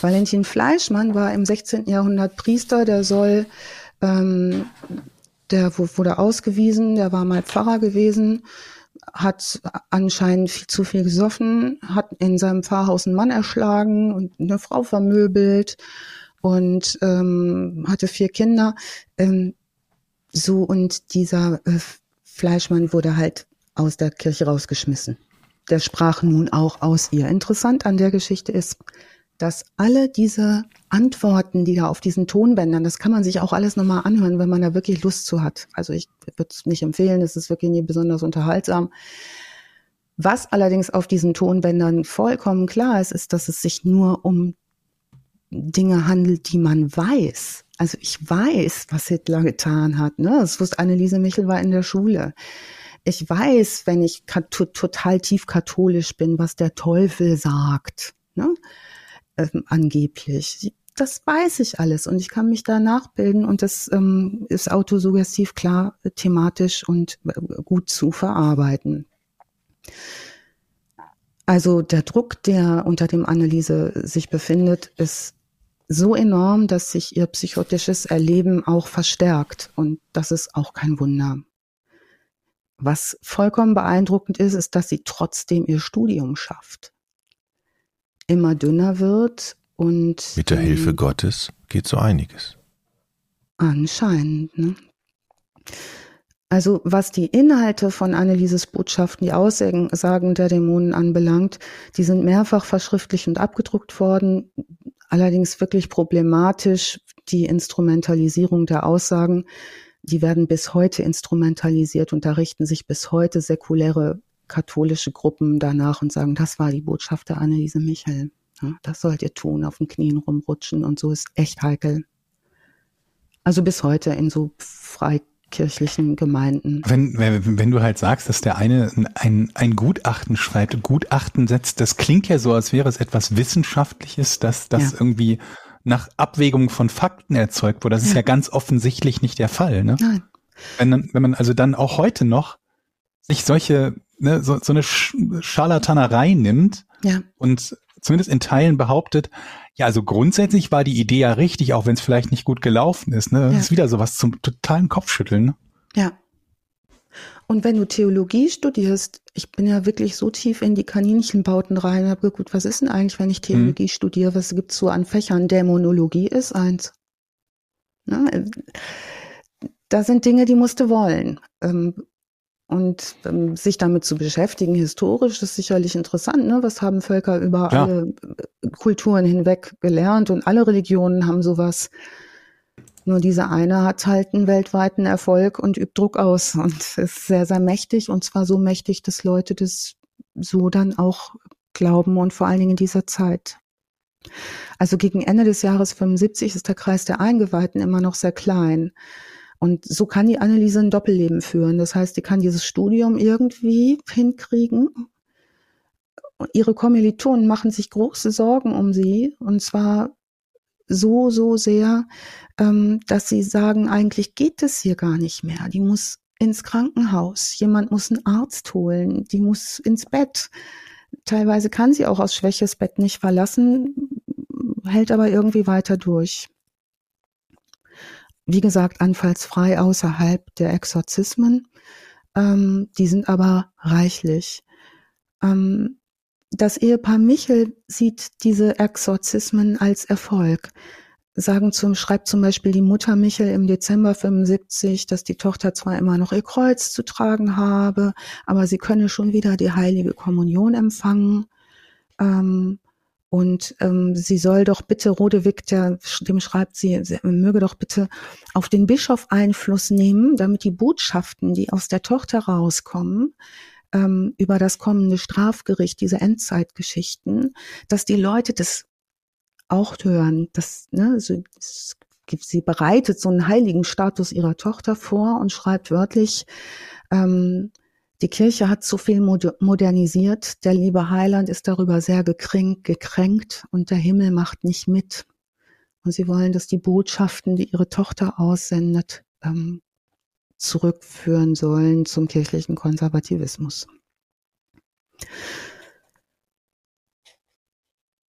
Valentin Fleischmann war im 16. Jahrhundert Priester, der wurde ausgewiesen, der war mal Pfarrer gewesen, hat anscheinend viel zu viel gesoffen, hat in seinem Pfarrhaus einen Mann erschlagen und eine Frau vermöbelt und hatte 4 Kinder. Und dieser Fleischmann wurde halt aus der Kirche rausgeschmissen. Der sprach nun auch aus ihr. Interessant an der Geschichte ist, dass alle diese Antworten, die da auf diesen Tonbändern, das kann man sich auch alles nochmal anhören, wenn man da wirklich Lust zu hat. Also ich würde es nicht empfehlen, es ist wirklich nie besonders unterhaltsam. Was allerdings auf diesen Tonbändern vollkommen klar ist, ist, dass es sich nur um Dinge handelt, die man weiß. Also ich weiß, was Hitler getan hat. Ne? Das wusste Anneliese Michel, war in der Schule. Ich weiß, wenn ich total tief katholisch bin, was der Teufel sagt. Ne? Angeblich. Das weiß ich alles und ich kann mich da nachbilden und das ist autosuggestiv klar, thematisch und gut zu verarbeiten. Also der Druck, der unter dem Anneliese sich befindet, ist so enorm, dass sich ihr psychotisches Erleben auch verstärkt, und das ist auch kein Wunder. Was vollkommen beeindruckend ist, dass sie trotzdem ihr Studium schafft. Immer dünner wird und... Mit der Hilfe Gottes geht so einiges. Anscheinend. Ne? Also was die Inhalte von Annelieses Botschaften, die Aussagen der Dämonen anbelangt, die sind mehrfach verschriftlicht und abgedruckt worden. Allerdings wirklich problematisch die Instrumentalisierung der Aussagen. Die werden bis heute instrumentalisiert und da richten sich bis heute säkuläre katholische Gruppen danach und sagen, das war die Botschaft der Anneliese Michel. Ja, das sollt ihr tun, auf den Knien rumrutschen und so, ist echt heikel. Also bis heute in so kirchlichen Gemeinden. Wenn du halt sagst, dass der eine ein Gutachten schreibt, Gutachten setzt, das klingt ja so, als wäre es etwas Wissenschaftliches, dass das irgendwie nach Abwägung von Fakten erzeugt wurde. Das ist ja ganz offensichtlich nicht der Fall. Ne? Nein. Wenn man also dann auch heute noch sich solche, ne, so eine Scharlatanerei nimmt und zumindest in Teilen behauptet, ja, also grundsätzlich war die Idee ja richtig, auch wenn es vielleicht nicht gut gelaufen ist. Ne? Das ist wieder sowas zum totalen Kopfschütteln. Ja. Und wenn du Theologie studierst, ich bin ja wirklich so tief in die Kaninchenbauten rein, habe geguckt, was ist denn eigentlich, wenn ich Theologie studiere, was gibt es so an Fächern? Dämonologie ist eins. Na, da sind Dinge, die musst du wollen. Und sich damit zu beschäftigen, historisch, ist sicherlich interessant. Ne? Was haben Völker über alle Kulturen hinweg gelernt? Und alle Religionen haben sowas. Nur diese eine hat halt einen weltweiten Erfolg und übt Druck aus. Und ist sehr, sehr mächtig. Und zwar so mächtig, dass Leute das so dann auch glauben. Und vor allen Dingen in dieser Zeit. Also gegen Ende des Jahres 75 ist der Kreis der Eingeweihten immer noch sehr klein. Und so kann die Anneliese ein Doppelleben führen. Das heißt, die kann dieses Studium irgendwie hinkriegen. Ihre Kommilitonen machen sich große Sorgen um sie. Und zwar so sehr, dass sie sagen, eigentlich geht das hier gar nicht mehr. Die muss ins Krankenhaus. Jemand muss einen Arzt holen. Die muss ins Bett. Teilweise kann sie auch aus Schwäche das Bett nicht verlassen, hält aber irgendwie weiter durch. Wie gesagt, anfallsfrei außerhalb der Exorzismen. Die sind aber reichlich. Das Ehepaar Michel sieht diese Exorzismen als Erfolg. Schreibt zum Beispiel die Mutter Michel im Dezember 75, dass die Tochter zwar immer noch ihr Kreuz zu tragen habe, aber sie könne schon wieder die Heilige Kommunion empfangen. Und sie soll doch bitte, Rodewyk, dem schreibt sie, möge doch bitte auf den Bischof Einfluss nehmen, damit die Botschaften, die aus der Tochter rauskommen, über das kommende Strafgericht, diese Endzeitgeschichten, dass die Leute das auch hören. Sie bereitet so einen heiligen Status ihrer Tochter vor und schreibt wörtlich, die Kirche hat zu viel modernisiert, der liebe Heiland ist darüber sehr gekränkt und der Himmel macht nicht mit. Und sie wollen, dass die Botschaften, die ihre Tochter aussendet, zurückführen sollen zum kirchlichen Konservativismus.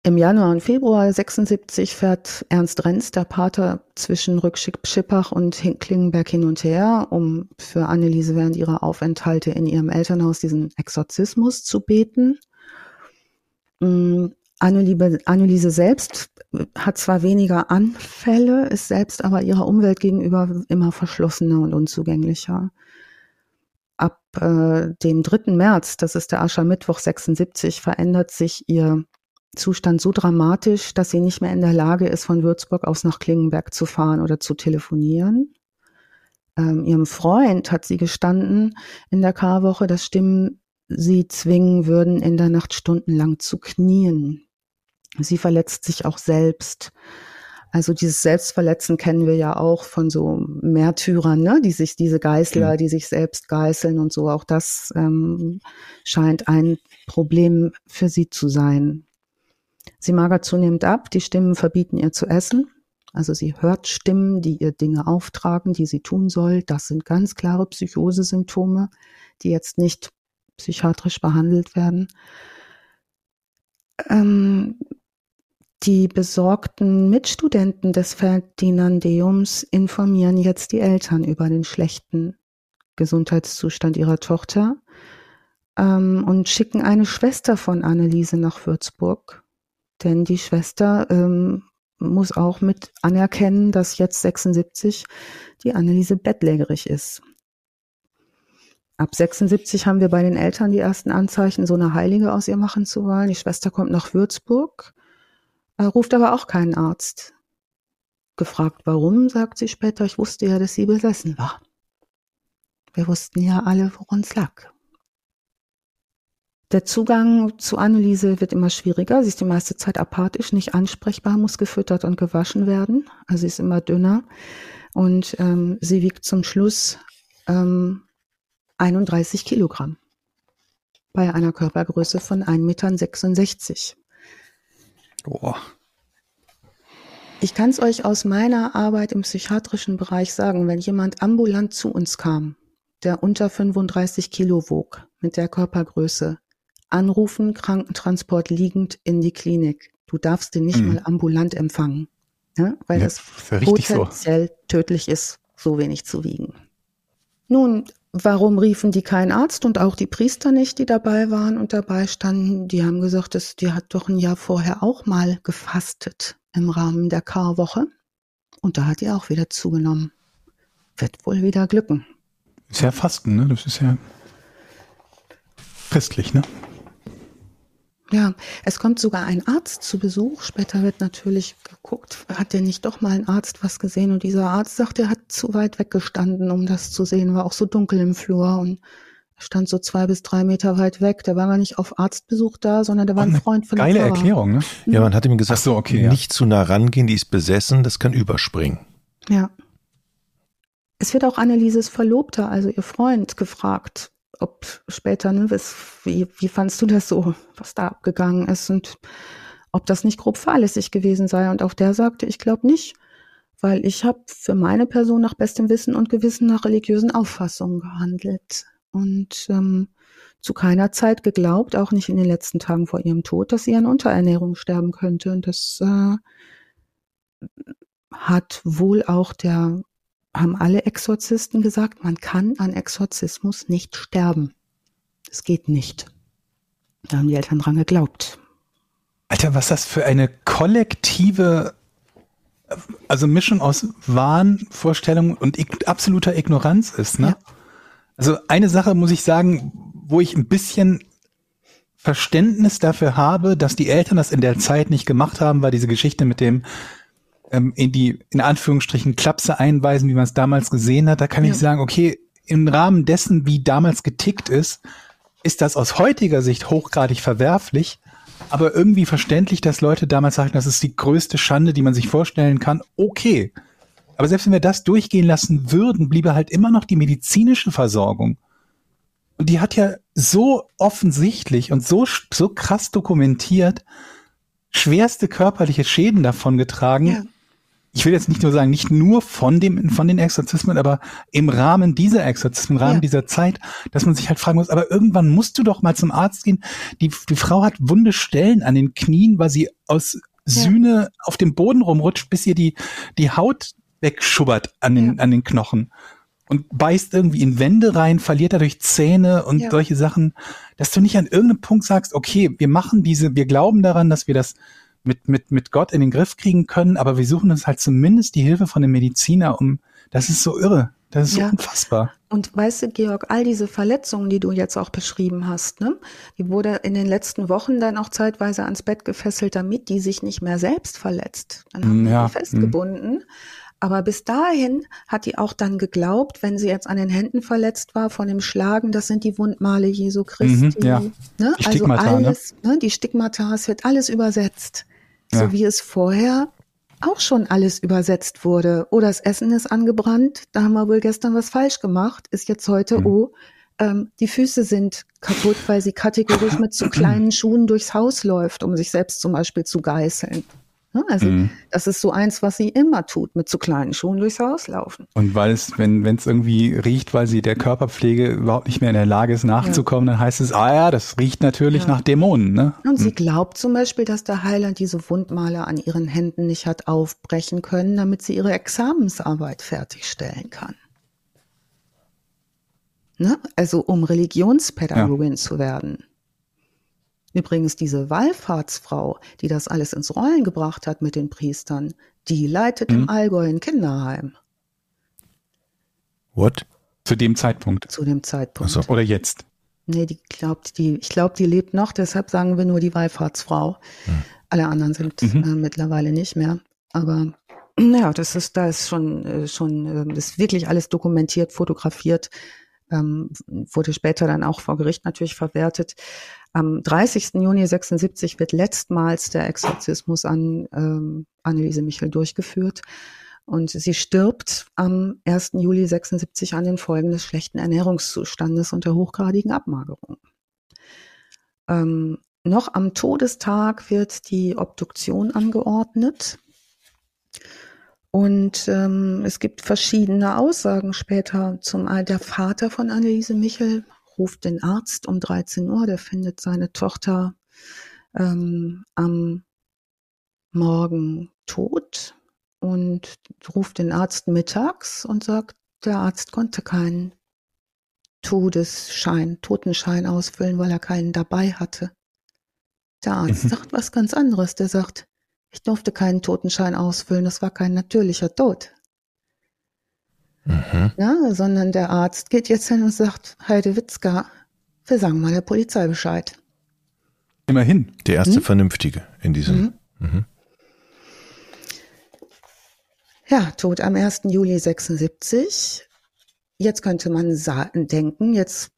Im Januar und Februar 76 fährt Ernst Renz, der Pater, zwischen Rückschippach und Klingenberg hin und her, um für Anneliese während ihrer Aufenthalte in ihrem Elternhaus diesen Exorzismus zu beten. Anneliese selbst hat zwar weniger Anfälle, ist selbst aber ihrer Umwelt gegenüber immer verschlossener und unzugänglicher. Ab dem 3. März, das ist der Aschermittwoch 76, verändert sich ihr Zustand so dramatisch, dass sie nicht mehr in der Lage ist, von Würzburg aus nach Klingenberg zu fahren oder zu telefonieren. Ihrem Freund hat sie gestanden in der Karwoche, dass Stimmen sie zwingen würden, in der Nacht stundenlang zu knien. Sie verletzt sich auch selbst. Also dieses Selbstverletzen kennen wir ja auch von so Märtyrern, ne? Diese Geißler, die sich selbst geißeln und so. Auch das scheint ein Problem für sie zu sein. Sie magert zunehmend ab, die Stimmen verbieten ihr zu essen. Also sie hört Stimmen, die ihr Dinge auftragen, die sie tun soll. Das sind ganz klare Psychosesymptome, die jetzt nicht psychiatrisch behandelt werden. Die besorgten Mitstudenten des Ferdinandeums informieren jetzt die Eltern über den schlechten Gesundheitszustand ihrer Tochter und schicken eine Schwester von Anneliese nach Würzburg. Denn die Schwester muss auch mit anerkennen, dass jetzt 76 die Anneliese bettlägerig ist. Ab 76 haben wir bei den Eltern die ersten Anzeichen, so eine Heilige aus ihr machen zu wollen. Die Schwester kommt nach Würzburg, ruft aber auch keinen Arzt. Gefragt, warum, sagt sie später, ich wusste ja, dass sie besessen war. Wir wussten ja alle, woran es lag. Der Zugang zu Anneliese wird immer schwieriger. Sie ist die meiste Zeit apathisch, nicht ansprechbar, muss gefüttert und gewaschen werden. Also sie ist immer dünner. Und sie wiegt zum Schluss 31 Kilogramm bei einer Körpergröße von 1,66 Metern. Boah. Ich kann es euch aus meiner Arbeit im psychiatrischen Bereich sagen, wenn jemand ambulant zu uns kam, der unter 35 Kilo wog, mit der Körpergröße, anrufen, Krankentransport liegend in die Klinik. Du darfst den nicht mal ambulant empfangen, ne? Weil das potenziell tödlich ist, so wenig zu wiegen. Nun, warum riefen die keinen Arzt und auch die Priester nicht, die dabei waren und dabei standen? Die haben gesagt, die hat doch ein Jahr vorher auch mal gefastet im Rahmen der Karwoche. Und da hat die auch wieder zugenommen. Wird wohl wieder glücken. Ist ja Fasten, ne? Das ist ja christlich, ne? Ja, es kommt sogar ein Arzt zu Besuch. Später wird natürlich geguckt, hat denn nicht doch mal ein Arzt was gesehen? Und dieser Arzt sagt, er hat zu weit weggestanden, um das zu sehen. War auch so dunkel im Flur und stand so 2 bis 3 Meter weit weg. Der war gar nicht auf Arztbesuch da, sondern der war ein Freund von der Pfarrer. Geile Erklärung, ne? Ja, man hat ihm gesagt, so, okay, nicht zu nah rangehen, die ist besessen, das kann überspringen. Ja. Es wird auch Annelieses Verlobter, also ihr Freund, gefragt, ob später, ne, wie fandst du das so, was da abgegangen ist und ob das nicht grob fahrlässig gewesen sei. Und auch der sagte, ich glaube nicht, weil ich habe für meine Person nach bestem Wissen und Gewissen nach religiösen Auffassungen gehandelt und zu keiner Zeit geglaubt, auch nicht in den letzten Tagen vor ihrem Tod, dass sie an Unterernährung sterben könnte. Und das hat wohl auch haben alle Exorzisten gesagt, man kann an Exorzismus nicht sterben. Es geht nicht. Da haben die Eltern dran geglaubt. Alter, was das für eine kollektive, also Mischung aus Wahnvorstellungen und absoluter Ignoranz ist, ne? Ja. Also eine Sache muss ich sagen, wo ich ein bisschen Verständnis dafür habe, dass die Eltern das in der Zeit nicht gemacht haben, war diese Geschichte mit dem in Anführungsstrichen Klapse einweisen, wie man es damals gesehen hat. Da kann ich sagen, okay, im Rahmen dessen, wie damals getickt ist, ist das aus heutiger Sicht hochgradig verwerflich, aber irgendwie verständlich, dass Leute damals sagten, das ist die größte Schande, die man sich vorstellen kann. Okay, aber selbst wenn wir das durchgehen lassen würden, bliebe halt immer noch die medizinische Versorgung. Und die hat ja so offensichtlich und so krass dokumentiert schwerste körperliche Schäden davon getragen. Ja. Ich will jetzt nicht nur sagen, nicht nur von den Exorzismen, aber im Rahmen dieser Exorzismen, im Rahmen dieser Zeit, dass man sich halt fragen muss, aber irgendwann musst du doch mal zum Arzt gehen. Die Frau hat wunde Stellen an den Knien, weil sie aus Sühne auf dem Boden rumrutscht, bis ihr die Haut wegschubbert an den Knochen und beißt irgendwie in Wände rein, verliert dadurch Zähne und solche Sachen, dass du nicht an irgendeinem Punkt sagst, okay, wir glauben daran, dass wir das mit Gott in den Griff kriegen können, aber wir suchen uns halt zumindest die Hilfe von einem Mediziner, das ist so irre, das ist so unfassbar. Und weißt du, Georg, all diese Verletzungen, die du jetzt auch beschrieben hast, ne, die wurde in den letzten Wochen dann auch zeitweise ans Bett gefesselt, damit die sich nicht mehr selbst verletzt. Dann haben wir die festgebunden. Aber bis dahin hat die auch dann geglaubt, wenn sie jetzt an den Händen verletzt war von dem Schlagen, das sind die Wundmale Jesu Christi. Ne? Die Stigmata, also alles, ne? Die Stigmata, es wird alles übersetzt. Ja. So wie es vorher auch schon alles übersetzt wurde. Oh, das Essen ist angebrannt, da haben wir wohl gestern was falsch gemacht, ist jetzt heute, die Füße sind kaputt, weil sie kategorisch mit zu kleinen Schuhen durchs Haus läuft, um sich selbst zum Beispiel zu geißeln. Also das ist so eins, was sie immer tut, mit zu kleinen Schuhen durchs Haus laufen. Und weil es, wenn es irgendwie riecht, weil sie der Körperpflege überhaupt nicht mehr in der Lage ist, nachzukommen, dann heißt es, das riecht natürlich nach Dämonen. Ne? Und sie glaubt zum Beispiel, dass der Heiland diese Wundmale an ihren Händen nicht hat aufbrechen können, damit sie ihre Examensarbeit fertigstellen kann. Ne? Also um Religionspädagogin zu werden. Übrigens diese Wallfahrtsfrau, die das alles ins Rollen gebracht hat mit den Priestern, die leitet im Allgäu ein Kinderheim. What? Zu dem Zeitpunkt? Zu dem Zeitpunkt. Ach so, oder jetzt? Nee, ich glaube, die lebt noch, deshalb sagen wir nur die Wallfahrtsfrau. Hm. Alle anderen sind mittlerweile nicht mehr. Aber naja, das ist wirklich alles dokumentiert, fotografiert. Wurde später dann auch vor Gericht natürlich verwertet. Am 30. Juni 76 wird letztmals der Exorzismus an Anneliese Michel durchgeführt. Und sie stirbt am 1. Juli 1976 an den Folgen des schlechten Ernährungszustandes und der hochgradigen Abmagerung. Noch am Todestag wird die Obduktion angeordnet. Und es gibt verschiedene Aussagen später. Der Vater von Anneliese Michel ruft den Arzt um 13 Uhr. Der findet seine Tochter am Morgen tot und ruft den Arzt mittags und sagt, der Arzt konnte keinen Totenschein ausfüllen, weil er keinen dabei hatte. Der Arzt sagt was ganz anderes. Der sagt, ich durfte keinen Totenschein ausfüllen, das war kein natürlicher Tod. Mhm. Ja, sondern der Arzt geht jetzt hin und sagt, Heidewitzka, wir sagen mal der Polizei Bescheid. Immerhin. Die erste Vernünftige in diesem. Mhm. Mhm. Ja, Tod am 1. Juli 76. Jetzt könnte man denken, jetzt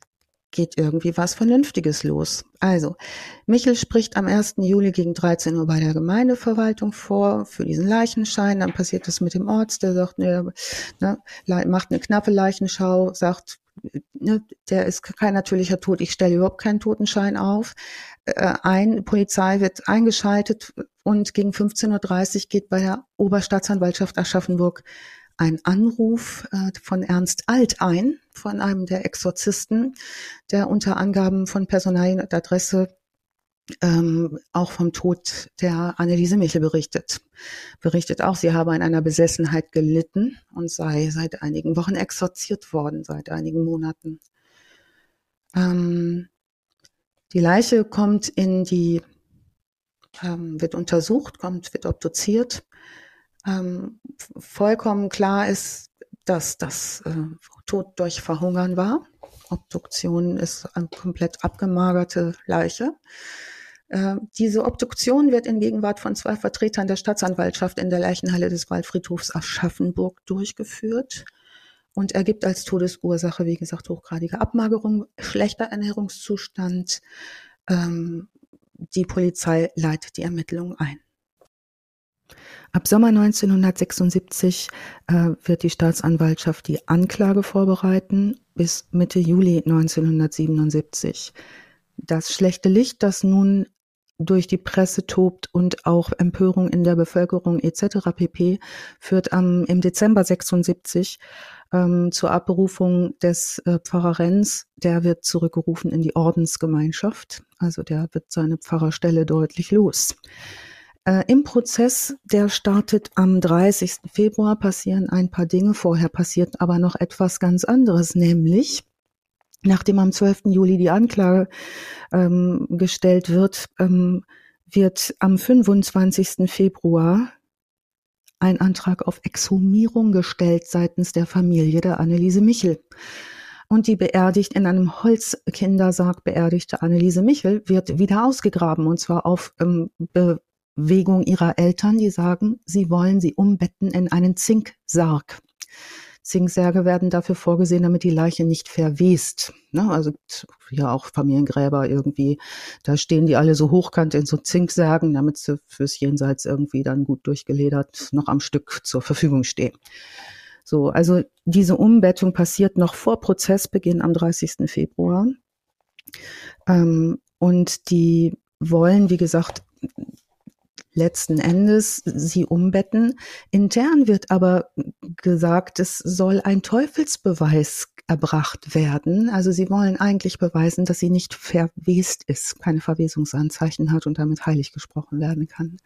geht irgendwie was Vernünftiges los. Also, Michel spricht am 1. Juli gegen 13 Uhr bei der Gemeindeverwaltung für diesen Leichenschein. Dann passiert das mit dem Arzt, der sagt, macht eine knappe Leichenschau, sagt, der ist kein natürlicher Tod, ich stelle überhaupt keinen Totenschein auf. Polizei wird eingeschaltet und gegen 15.30 Uhr geht bei der Oberstaatsanwaltschaft Aschaffenburg ein Anruf von Ernst Alt ein, von einem der Exorzisten, der unter Angaben von Personalien und Adresse auch vom Tod der Anneliese Michel berichtet. Berichtet auch, sie habe an einer Besessenheit gelitten und sei seit einigen Wochen exorziert worden, seit einigen Monaten. Die Leiche wird untersucht, wird obduziert. Vollkommen klar ist, dass das Tod durch Verhungern war. Obduktion ist eine komplett abgemagerte Leiche. Diese Obduktion wird in Gegenwart von 2 Vertretern der Staatsanwaltschaft in der Leichenhalle des Waldfriedhofs Aschaffenburg durchgeführt und ergibt als Todesursache, wie gesagt, hochgradige Abmagerung, schlechter Ernährungszustand. Die Polizei leitet die Ermittlungen ein. Ab Sommer 1976 wird die Staatsanwaltschaft die Anklage vorbereiten bis Mitte Juli 1977. Das schlechte Licht, das nun durch die Presse tobt und auch Empörung in der Bevölkerung etc. pp. Führt im Dezember 1976 zur Abberufung des Pfarrer Renz. Der wird zurückgerufen in die Ordensgemeinschaft, also der wird seine Pfarrerstelle deutlich los. Im Prozess, der startet am 30. Februar, passieren ein paar Dinge. Vorher passiert aber noch etwas ganz anderes, nämlich nachdem am 12. Juli die Anklage gestellt wird, wird am 25. Februar ein Antrag auf Exhumierung gestellt seitens der Familie der Anneliese Michel. Und die in einem Holzkindersarg beerdigte Anneliese Michel wird wieder ausgegraben, und zwar auf Bewegung ihrer Eltern, die sagen, sie wollen sie umbetten in einen Zinksarg. Zinksärge werden dafür vorgesehen, damit die Leiche nicht verwest. Ne? Also ja, auch Familiengräber irgendwie, da stehen die alle so hochkant in so Zinksärgen, damit sie fürs Jenseits irgendwie dann gut durchgeledert noch am Stück zur Verfügung stehen. So, also diese Umbettung passiert noch vor Prozessbeginn am 30. Februar. Und die wollen, wie gesagt, letzten Endes sie umbetten. Intern wird aber gesagt, es soll ein Teufelsbeweis erbracht werden. Also sie wollen eigentlich beweisen, dass sie nicht verwest ist, keine Verwesungsanzeichen hat und damit heilig gesprochen werden kann.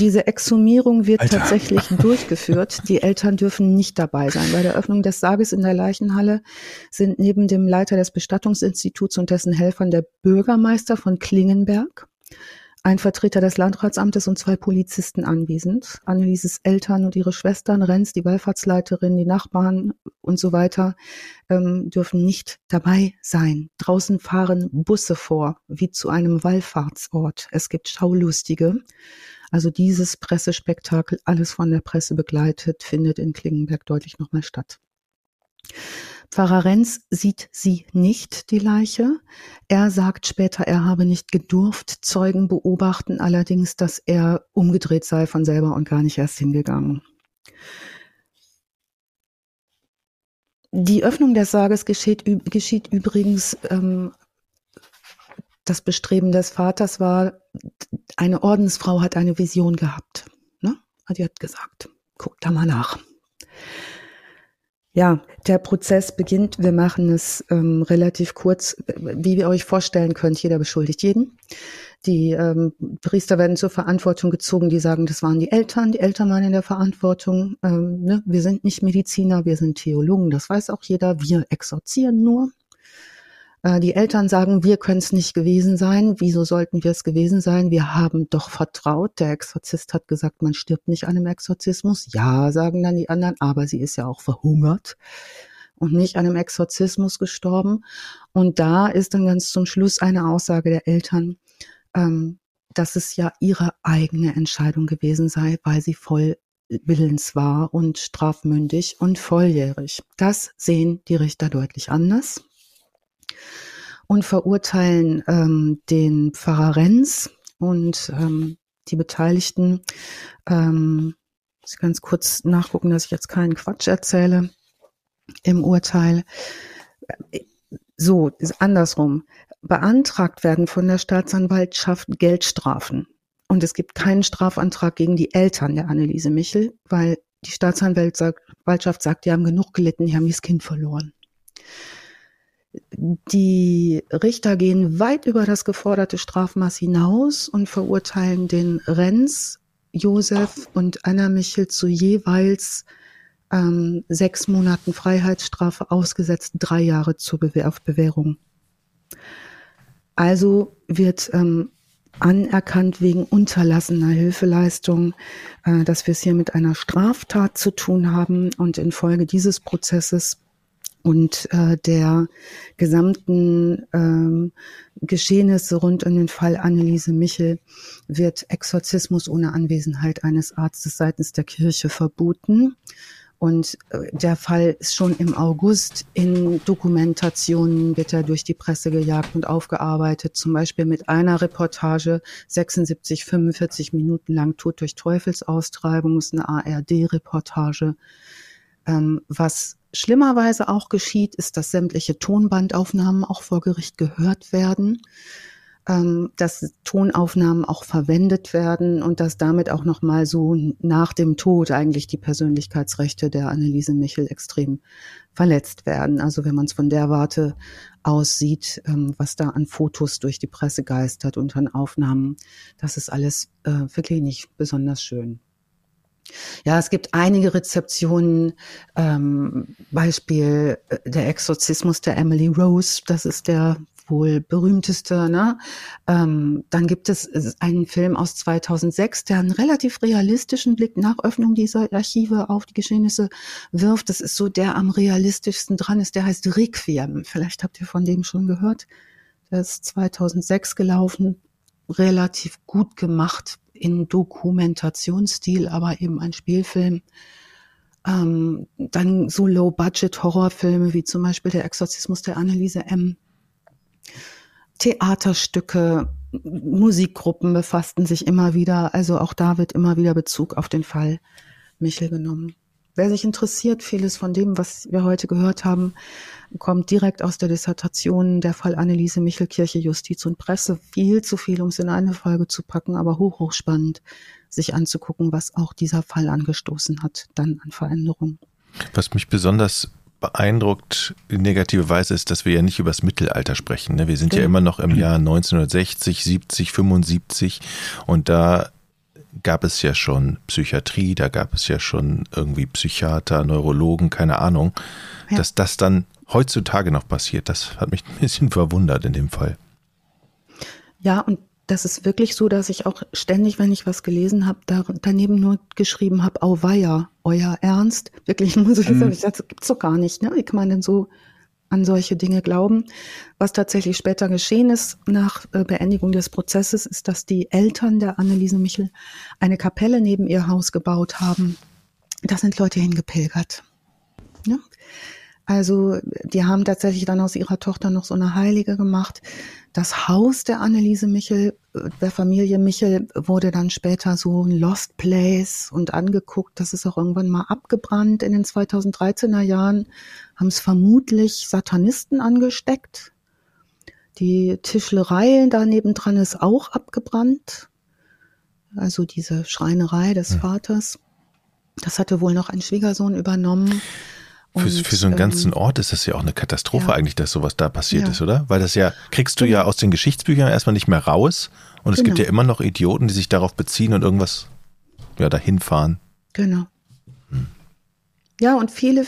Diese Exhumierung wird tatsächlich durchgeführt. Die Eltern dürfen nicht dabei sein. Bei der Öffnung des Sarges in der Leichenhalle sind neben dem Leiter des Bestattungsinstituts und dessen Helfern der Bürgermeister von Klingenberg, ein Vertreter des Landratsamtes und 2 Polizisten anwesend. Annelieses Eltern und ihre Schwestern, Renz, die Wallfahrtsleiterin, die Nachbarn und so weiter, dürfen nicht dabei sein. Draußen fahren Busse vor, wie zu einem Wallfahrtsort. Es gibt Schaulustige. Also dieses Pressespektakel, alles von der Presse begleitet, findet in Klingenberg deutlich nochmal statt. Pfarrer Renz sieht sie nicht, die Leiche. Er sagt später, er habe nicht gedurft. Zeugen beobachten allerdings, dass er umgedreht sei von selber und gar nicht erst hingegangen. Die Öffnung des Sarges geschieht übrigens, das Bestreben des Vaters war, eine Ordensfrau hat eine Vision gehabt. Ne? Die hat gesagt, guck da mal nach. Ja, der Prozess beginnt, wir machen es relativ kurz, wie ihr euch vorstellen könnt, jeder beschuldigt jeden. Die Priester werden zur Verantwortung gezogen, die sagen, das waren die Eltern waren in der Verantwortung. Ne? Wir sind nicht Mediziner, wir sind Theologen, das weiß auch jeder, wir exorzieren nur. Die Eltern sagen, wir können es nicht gewesen sein, wieso sollten wir es gewesen sein? Wir haben doch vertraut, der Exorzist hat gesagt, man stirbt nicht an einem Exorzismus. Ja, sagen dann die anderen, aber sie ist ja auch verhungert und nicht an einem Exorzismus gestorben. Und da ist dann ganz zum Schluss eine Aussage der Eltern, dass es ja ihre eigene Entscheidung gewesen sei, weil sie voll willens war und strafmündig und volljährig. Das sehen die Richter deutlich anders und verurteilen den Pfarrer Renz und die Beteiligten. Muss ich ganz kurz nachgucken, dass ich jetzt keinen Quatsch erzähle im Urteil. So, ist andersrum. Beantragt werden von der Staatsanwaltschaft Geldstrafen. Und es gibt keinen Strafantrag gegen die Eltern der Anneliese Michel, weil die Staatsanwaltschaft sagt, die haben genug gelitten, die haben ihr Kind verloren. Die Richter gehen weit über das geforderte Strafmaß hinaus und verurteilen den Renz, Josef und Anna Michel zu jeweils 6 Monaten Freiheitsstrafe, ausgesetzt 3 Jahre auf Bewährung. Also wird anerkannt wegen unterlassener Hilfeleistung, dass wir es hier mit einer Straftat zu tun haben und infolge dieses Prozesses und der gesamten Geschehnisse rund um den Fall Anneliese Michel wird Exorzismus ohne Anwesenheit eines Arztes seitens der Kirche verboten. Und der Fall ist schon im August in Dokumentationen, wird er durch die Presse gejagt und aufgearbeitet, zum Beispiel mit einer Reportage, 45 Minuten lang, Tod durch Teufelsaustreibung, ist eine ARD-Reportage. Was schlimmerweise auch geschieht, ist, dass sämtliche Tonbandaufnahmen auch vor Gericht gehört werden, dass Tonaufnahmen auch verwendet werden und dass damit auch nochmal so nach dem Tod eigentlich die Persönlichkeitsrechte der Anneliese Michel extrem verletzt werden. Also wenn man es von der Warte aus sieht, was da an Fotos durch die Presse geistert und an Aufnahmen, das ist alles wirklich nicht besonders schön. Ja, es gibt einige Rezeptionen, Beispiel der Exorzismus der Emily Rose, das ist der wohl berühmteste, ne? Dann gibt es einen Film aus 2006, der einen relativ realistischen Blick nach Öffnung dieser Archive auf die Geschehnisse wirft. Das ist so der am realistischsten dran ist, der heißt Requiem. Vielleicht habt ihr von dem schon gehört. Der ist 2006 gelaufen, relativ gut gemacht, in Dokumentationsstil, aber eben ein Spielfilm. Dann so Low-Budget-Horrorfilme wie zum Beispiel der Exorzismus der Anneliese M. Theaterstücke, Musikgruppen befassten sich immer wieder. Also auch da wird immer wieder Bezug auf den Fall Michel genommen. Wer sich interessiert, vieles von dem, was wir heute gehört haben, kommt direkt aus der Dissertation der Fall Anneliese Michel, Kirche, Justiz und Presse. Viel zu viel, um es in eine Folge zu packen, aber hochspannend, sich anzugucken, was auch dieser Fall angestoßen hat, dann an Veränderungen. Was mich besonders beeindruckt in negativer Weise ist, dass wir ja nicht über das Mittelalter sprechen. Ne? Wir sind ja immer noch im Jahr 1960, 70, 75 und da gab es ja schon Psychiatrie, da gab es ja schon irgendwie Psychiater, Neurologen, keine Ahnung. Ja. Dass das dann heutzutage noch passiert, das hat mich ein bisschen verwundert in dem Fall. Ja, und das ist wirklich so, dass ich auch ständig, wenn ich was gelesen habe, daneben nur geschrieben habe, auweia, euer Ernst. Wirklich, muss ich sagen, das gibt's doch gar nicht. Ne? Wie kann man denn so an solche Dinge glauben? Was tatsächlich später geschehen ist, nach Beendigung des Prozesses, ist, dass die Eltern der Anneliese Michel eine Kapelle neben ihr Haus gebaut haben. Da sind Leute hingepilgert. Ne? Also die haben tatsächlich dann aus ihrer Tochter noch so eine Heilige gemacht. Das Haus der Anneliese Michel, der Familie Michel, wurde dann später so ein Lost Place und angeguckt. Das ist auch irgendwann mal abgebrannt in den 2013er Jahren. Haben es vermutlich Satanisten angesteckt. Die Tischlerei da nebendran ist auch abgebrannt. Also diese Schreinerei des Vaters. Das hatte wohl noch ein Schwiegersohn übernommen. Für so einen ganzen Ort ist das ja auch eine Katastrophe eigentlich, dass sowas da passiert ist, oder? Weil das ja, kriegst du ja aus den Geschichtsbüchern erstmal nicht mehr raus. Und es gibt ja immer noch Idioten, die sich darauf beziehen und irgendwas dahin fahren. Genau. Ja, und viele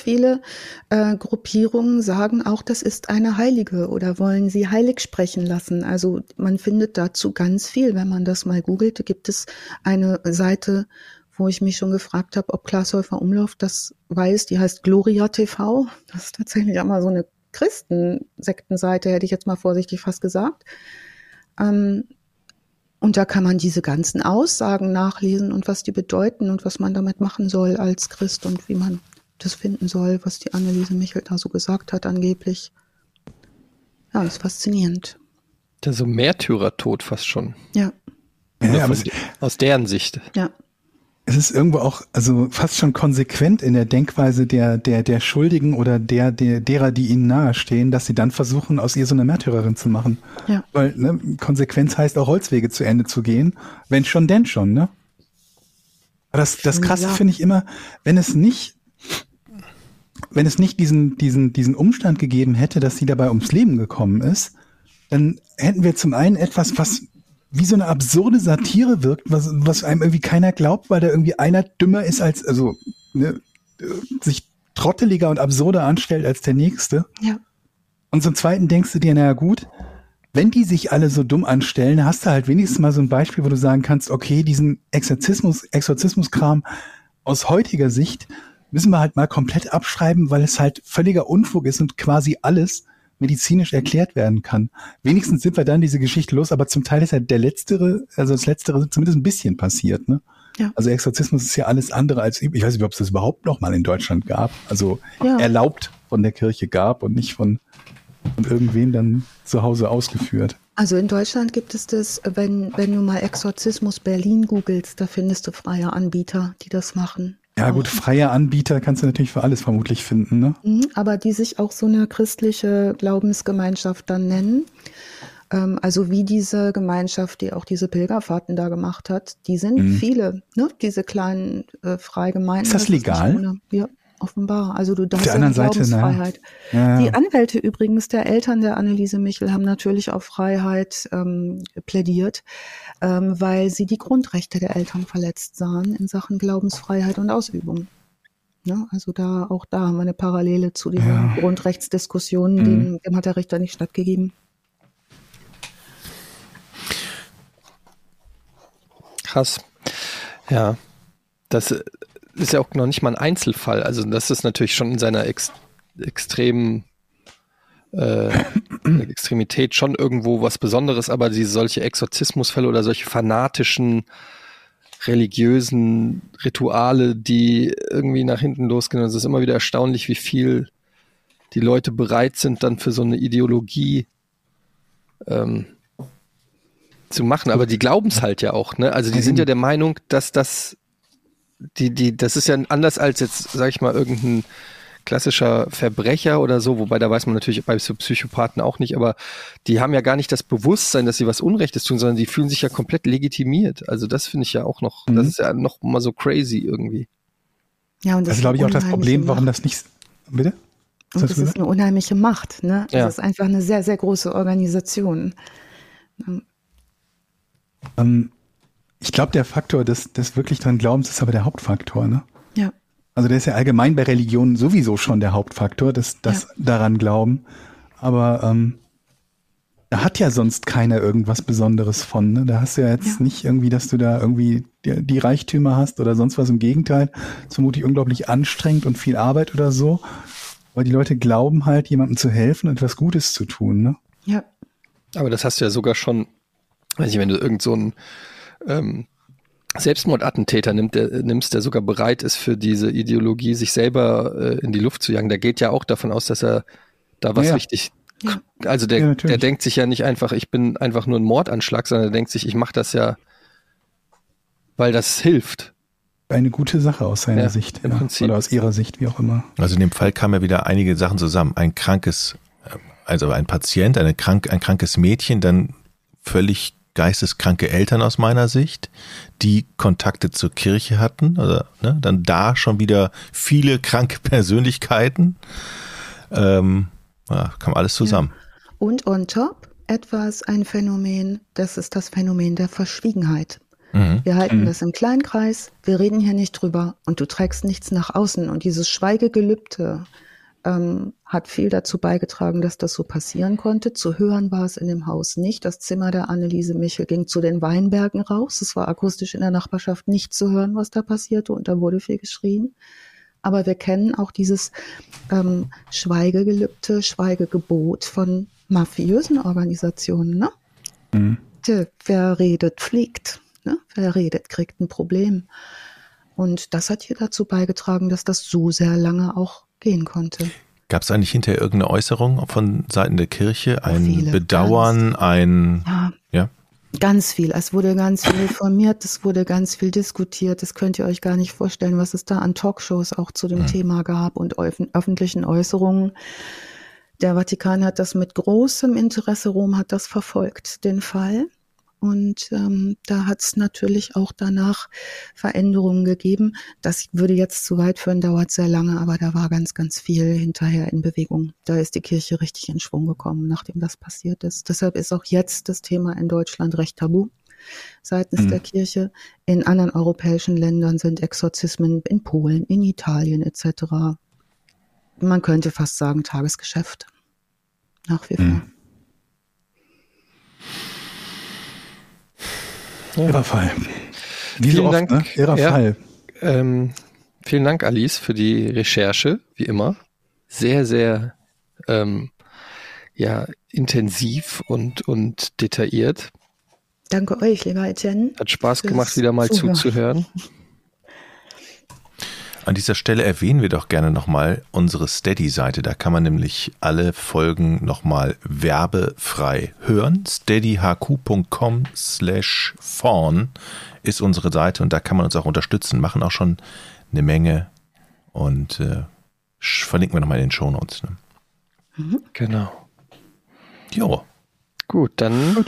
Gruppierungen sagen auch, das ist eine Heilige oder wollen sie heilig sprechen lassen. Also man findet dazu ganz viel. Wenn man das mal googelt, gibt es eine Seite, wo ich mich schon gefragt habe, ob Klaas Häufer-Umlauf das weiß. Die heißt Gloria TV. Das ist tatsächlich auch mal so eine Christensektenseite, hätte ich jetzt mal vorsichtig fast gesagt. Und da kann man diese ganzen Aussagen nachlesen und was die bedeuten und was man damit machen soll als Christ und wie man das finden soll, was die Anneliese Michel da so gesagt hat angeblich. Ja, das ist faszinierend. Das ist so Märtyrertod fast schon. Ja aber aus deren Sicht. Ja. Es ist irgendwo auch, also fast schon konsequent in der Denkweise der Schuldigen oder derer, die ihnen nahestehen, dass sie dann versuchen, aus ihr so eine Märtyrerin zu machen. Ja. Weil Konsequenz heißt auch Holzwege zu Ende zu gehen. Wenn schon, denn schon, ne? Aber das Krasse finde ich immer, wenn es nicht diesen Umstand gegeben hätte, dass sie dabei ums Leben gekommen ist, dann hätten wir zum einen etwas, was wie so eine absurde Satire wirkt, was einem irgendwie keiner glaubt, weil da irgendwie einer dümmer ist als, sich trotteliger und absurder anstellt als der Nächste. Ja. Und zum Zweiten denkst du dir, naja gut, wenn die sich alle so dumm anstellen, hast du halt wenigstens mal so ein Beispiel, wo du sagen kannst, okay, diesen Exorzismus-Kram aus heutiger Sicht müssen wir halt mal komplett abschreiben, weil es halt völliger Unfug ist und quasi alles medizinisch erklärt werden kann. Wenigstens sind wir dann diese Geschichte los, aber zum Teil ist ja das Letztere zumindest ein bisschen passiert, ne? Ja. Also Exorzismus ist ja alles andere als, ich weiß nicht, ob es das überhaupt noch mal in Deutschland gab, also erlaubt von der Kirche gab und nicht von irgendwem dann zu Hause ausgeführt. Also in Deutschland gibt es das, wenn du mal Exorzismus Berlin googelst, da findest du freie Anbieter, die das machen. Ja gut, freie Anbieter kannst du natürlich für alles vermutlich finden, ne? Aber die sich auch so eine christliche Glaubensgemeinschaft dann nennen. Also wie diese Gemeinschaft, die auch diese Pilgerfahrten da gemacht hat, die sind viele, ne? Diese kleinen Freigemeinden. Ist das legal? Ja, offenbar. Also du darfst ja Glaubensfreiheit. Ja. Die Anwälte übrigens der Eltern der Anneliese Michel haben natürlich auf Freiheit plädiert, weil sie die Grundrechte der Eltern verletzt sahen in Sachen Glaubensfreiheit und Ausübung. Ja, also da haben wir eine Parallele zu den Grundrechtsdiskussionen, dem hat der Richter nicht stattgegeben. Krass. Ja, das ist ja auch noch nicht mal ein Einzelfall. Also das ist natürlich schon in seiner extremen Extremität schon irgendwo was Besonderes, aber solche Exorzismusfälle oder solche fanatischen religiösen Rituale, die irgendwie nach hinten losgehen. Es ist immer wieder erstaunlich, wie viel die Leute bereit sind, dann für so eine Ideologie zu machen. Aber die glauben es halt ja auch, ne? Also die sind ja der Meinung, dass das ist ja anders als jetzt, sag ich mal, irgendein klassischer Verbrecher oder so, wobei da weiß man natürlich bei Psychopathen auch nicht, aber die haben ja gar nicht das Bewusstsein, dass sie was Unrechtes tun, sondern die fühlen sich ja komplett legitimiert. Also das finde ich ja auch noch, das ist ja noch mal so crazy irgendwie. Ja, und das ist, glaube ich, auch das Problem, warum das nicht, bitte? Und das ist eine unheimliche Macht, ne? Ja. Das ist einfach eine sehr, sehr große Organisation. Ich glaube, der Faktor des wirklich dran Glaubens ist aber der Hauptfaktor, ne? Ja. Also der ist ja allgemein bei Religionen sowieso schon der Hauptfaktor, das daran Glauben. Aber da hat ja sonst keiner irgendwas Besonderes von, ne? Da hast du ja jetzt nicht irgendwie, dass du da irgendwie die Reichtümer hast oder sonst was. Im Gegenteil, es ist vermutlich unglaublich anstrengend und viel Arbeit oder so. Weil die Leute glauben halt, jemandem zu helfen und etwas Gutes zu tun, ne? Ja. Aber das hast du ja sogar schon, weiß ich, wenn du irgend so ein Selbstmordattentäter nimmst, der sogar bereit ist, für diese Ideologie sich selber in die Luft zu jagen, der geht ja auch davon aus, dass er da was richtig... Ja. Also der denkt sich ja nicht einfach, ich bin einfach nur ein Mordanschlag, sondern er denkt sich, ich mache das ja, weil das hilft. Eine gute Sache aus seiner Sicht oder aus ihrer Sicht, wie auch immer. Also in dem Fall kamen ja wieder einige Sachen zusammen. Ein krankes, also ein Patient, ein krankes Mädchen, dann völlig geisteskranke Eltern aus meiner Sicht, die Kontakte zur Kirche hatten, oder, ne, dann da schon wieder viele kranke Persönlichkeiten. Ja, kam alles zusammen. Ja. Und on top etwas, ein Phänomen, das ist das Phänomen der Verschwiegenheit. Mhm. Wir halten das im Kleinkreis, wir reden hier nicht drüber und du trägst nichts nach außen. Und dieses Schweigegelübde hat viel dazu beigetragen, dass das so passieren konnte. Zu hören war es in dem Haus nicht. Das Zimmer der Anneliese Michel ging zu den Weinbergen raus. Es war akustisch in der Nachbarschaft nicht zu hören, was da passierte, und da wurde viel geschrien. Aber wir kennen auch dieses Schweigegelübde, Schweigegebot von mafiösen Organisationen. Ne? Mhm. Wer redet, fliegt. Ne? Wer redet, kriegt ein Problem. Und das hat hier dazu beigetragen, dass das so sehr lange auch gehen konnte. Gab es eigentlich hinterher irgendeine Äußerung von Seiten der Kirche? Ein Bedauern? Ja. Ganz viel. Es wurde ganz viel informiert, es wurde ganz viel diskutiert. Das könnt ihr euch gar nicht vorstellen, was es da an Talkshows auch zu dem Thema gab und öffentlichen Äußerungen. Der Vatikan hat das mit großem Interesse, Rom hat das verfolgt, den Fall. Und da hat es natürlich auch danach Veränderungen gegeben. Das würde jetzt zu weit führen, dauert sehr lange, aber da war ganz, ganz viel hinterher in Bewegung. Da ist die Kirche richtig in Schwung gekommen, nachdem das passiert ist. Deshalb ist auch jetzt das Thema in Deutschland recht tabu seitens der Kirche. In anderen europäischen Ländern sind Exorzismen, in Polen, in Italien etc. Man könnte fast sagen Tagesgeschäft. Nach wie vor. Irrer Fall. Wie so oft, ne? Irrer Fall. Vielen Dank, Alice, für die Recherche, wie immer. Sehr, sehr intensiv und detailliert. Danke euch, lieber Etienne. Hat Spaß gemacht, wieder mal zuzuhören. An dieser Stelle erwähnen wir doch gerne nochmal unsere Steady-Seite. Da kann man nämlich alle Folgen nochmal werbefrei hören. steadyhq.com/vorn ist unsere Seite und da kann man uns auch unterstützen. Machen auch schon eine Menge und verlinken wir nochmal in den Shownotes. Ne? Mhm. Genau. Jo. Gut, dann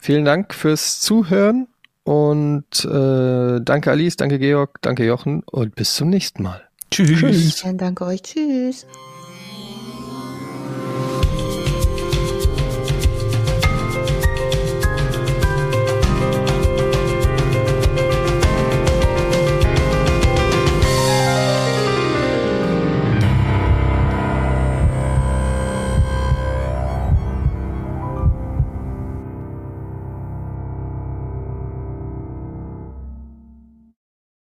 vielen Dank fürs Zuhören. Und danke Alice, danke Georg, danke Jochen und bis zum nächsten Mal. Tschüss. Vielen Dank euch. Tschüss.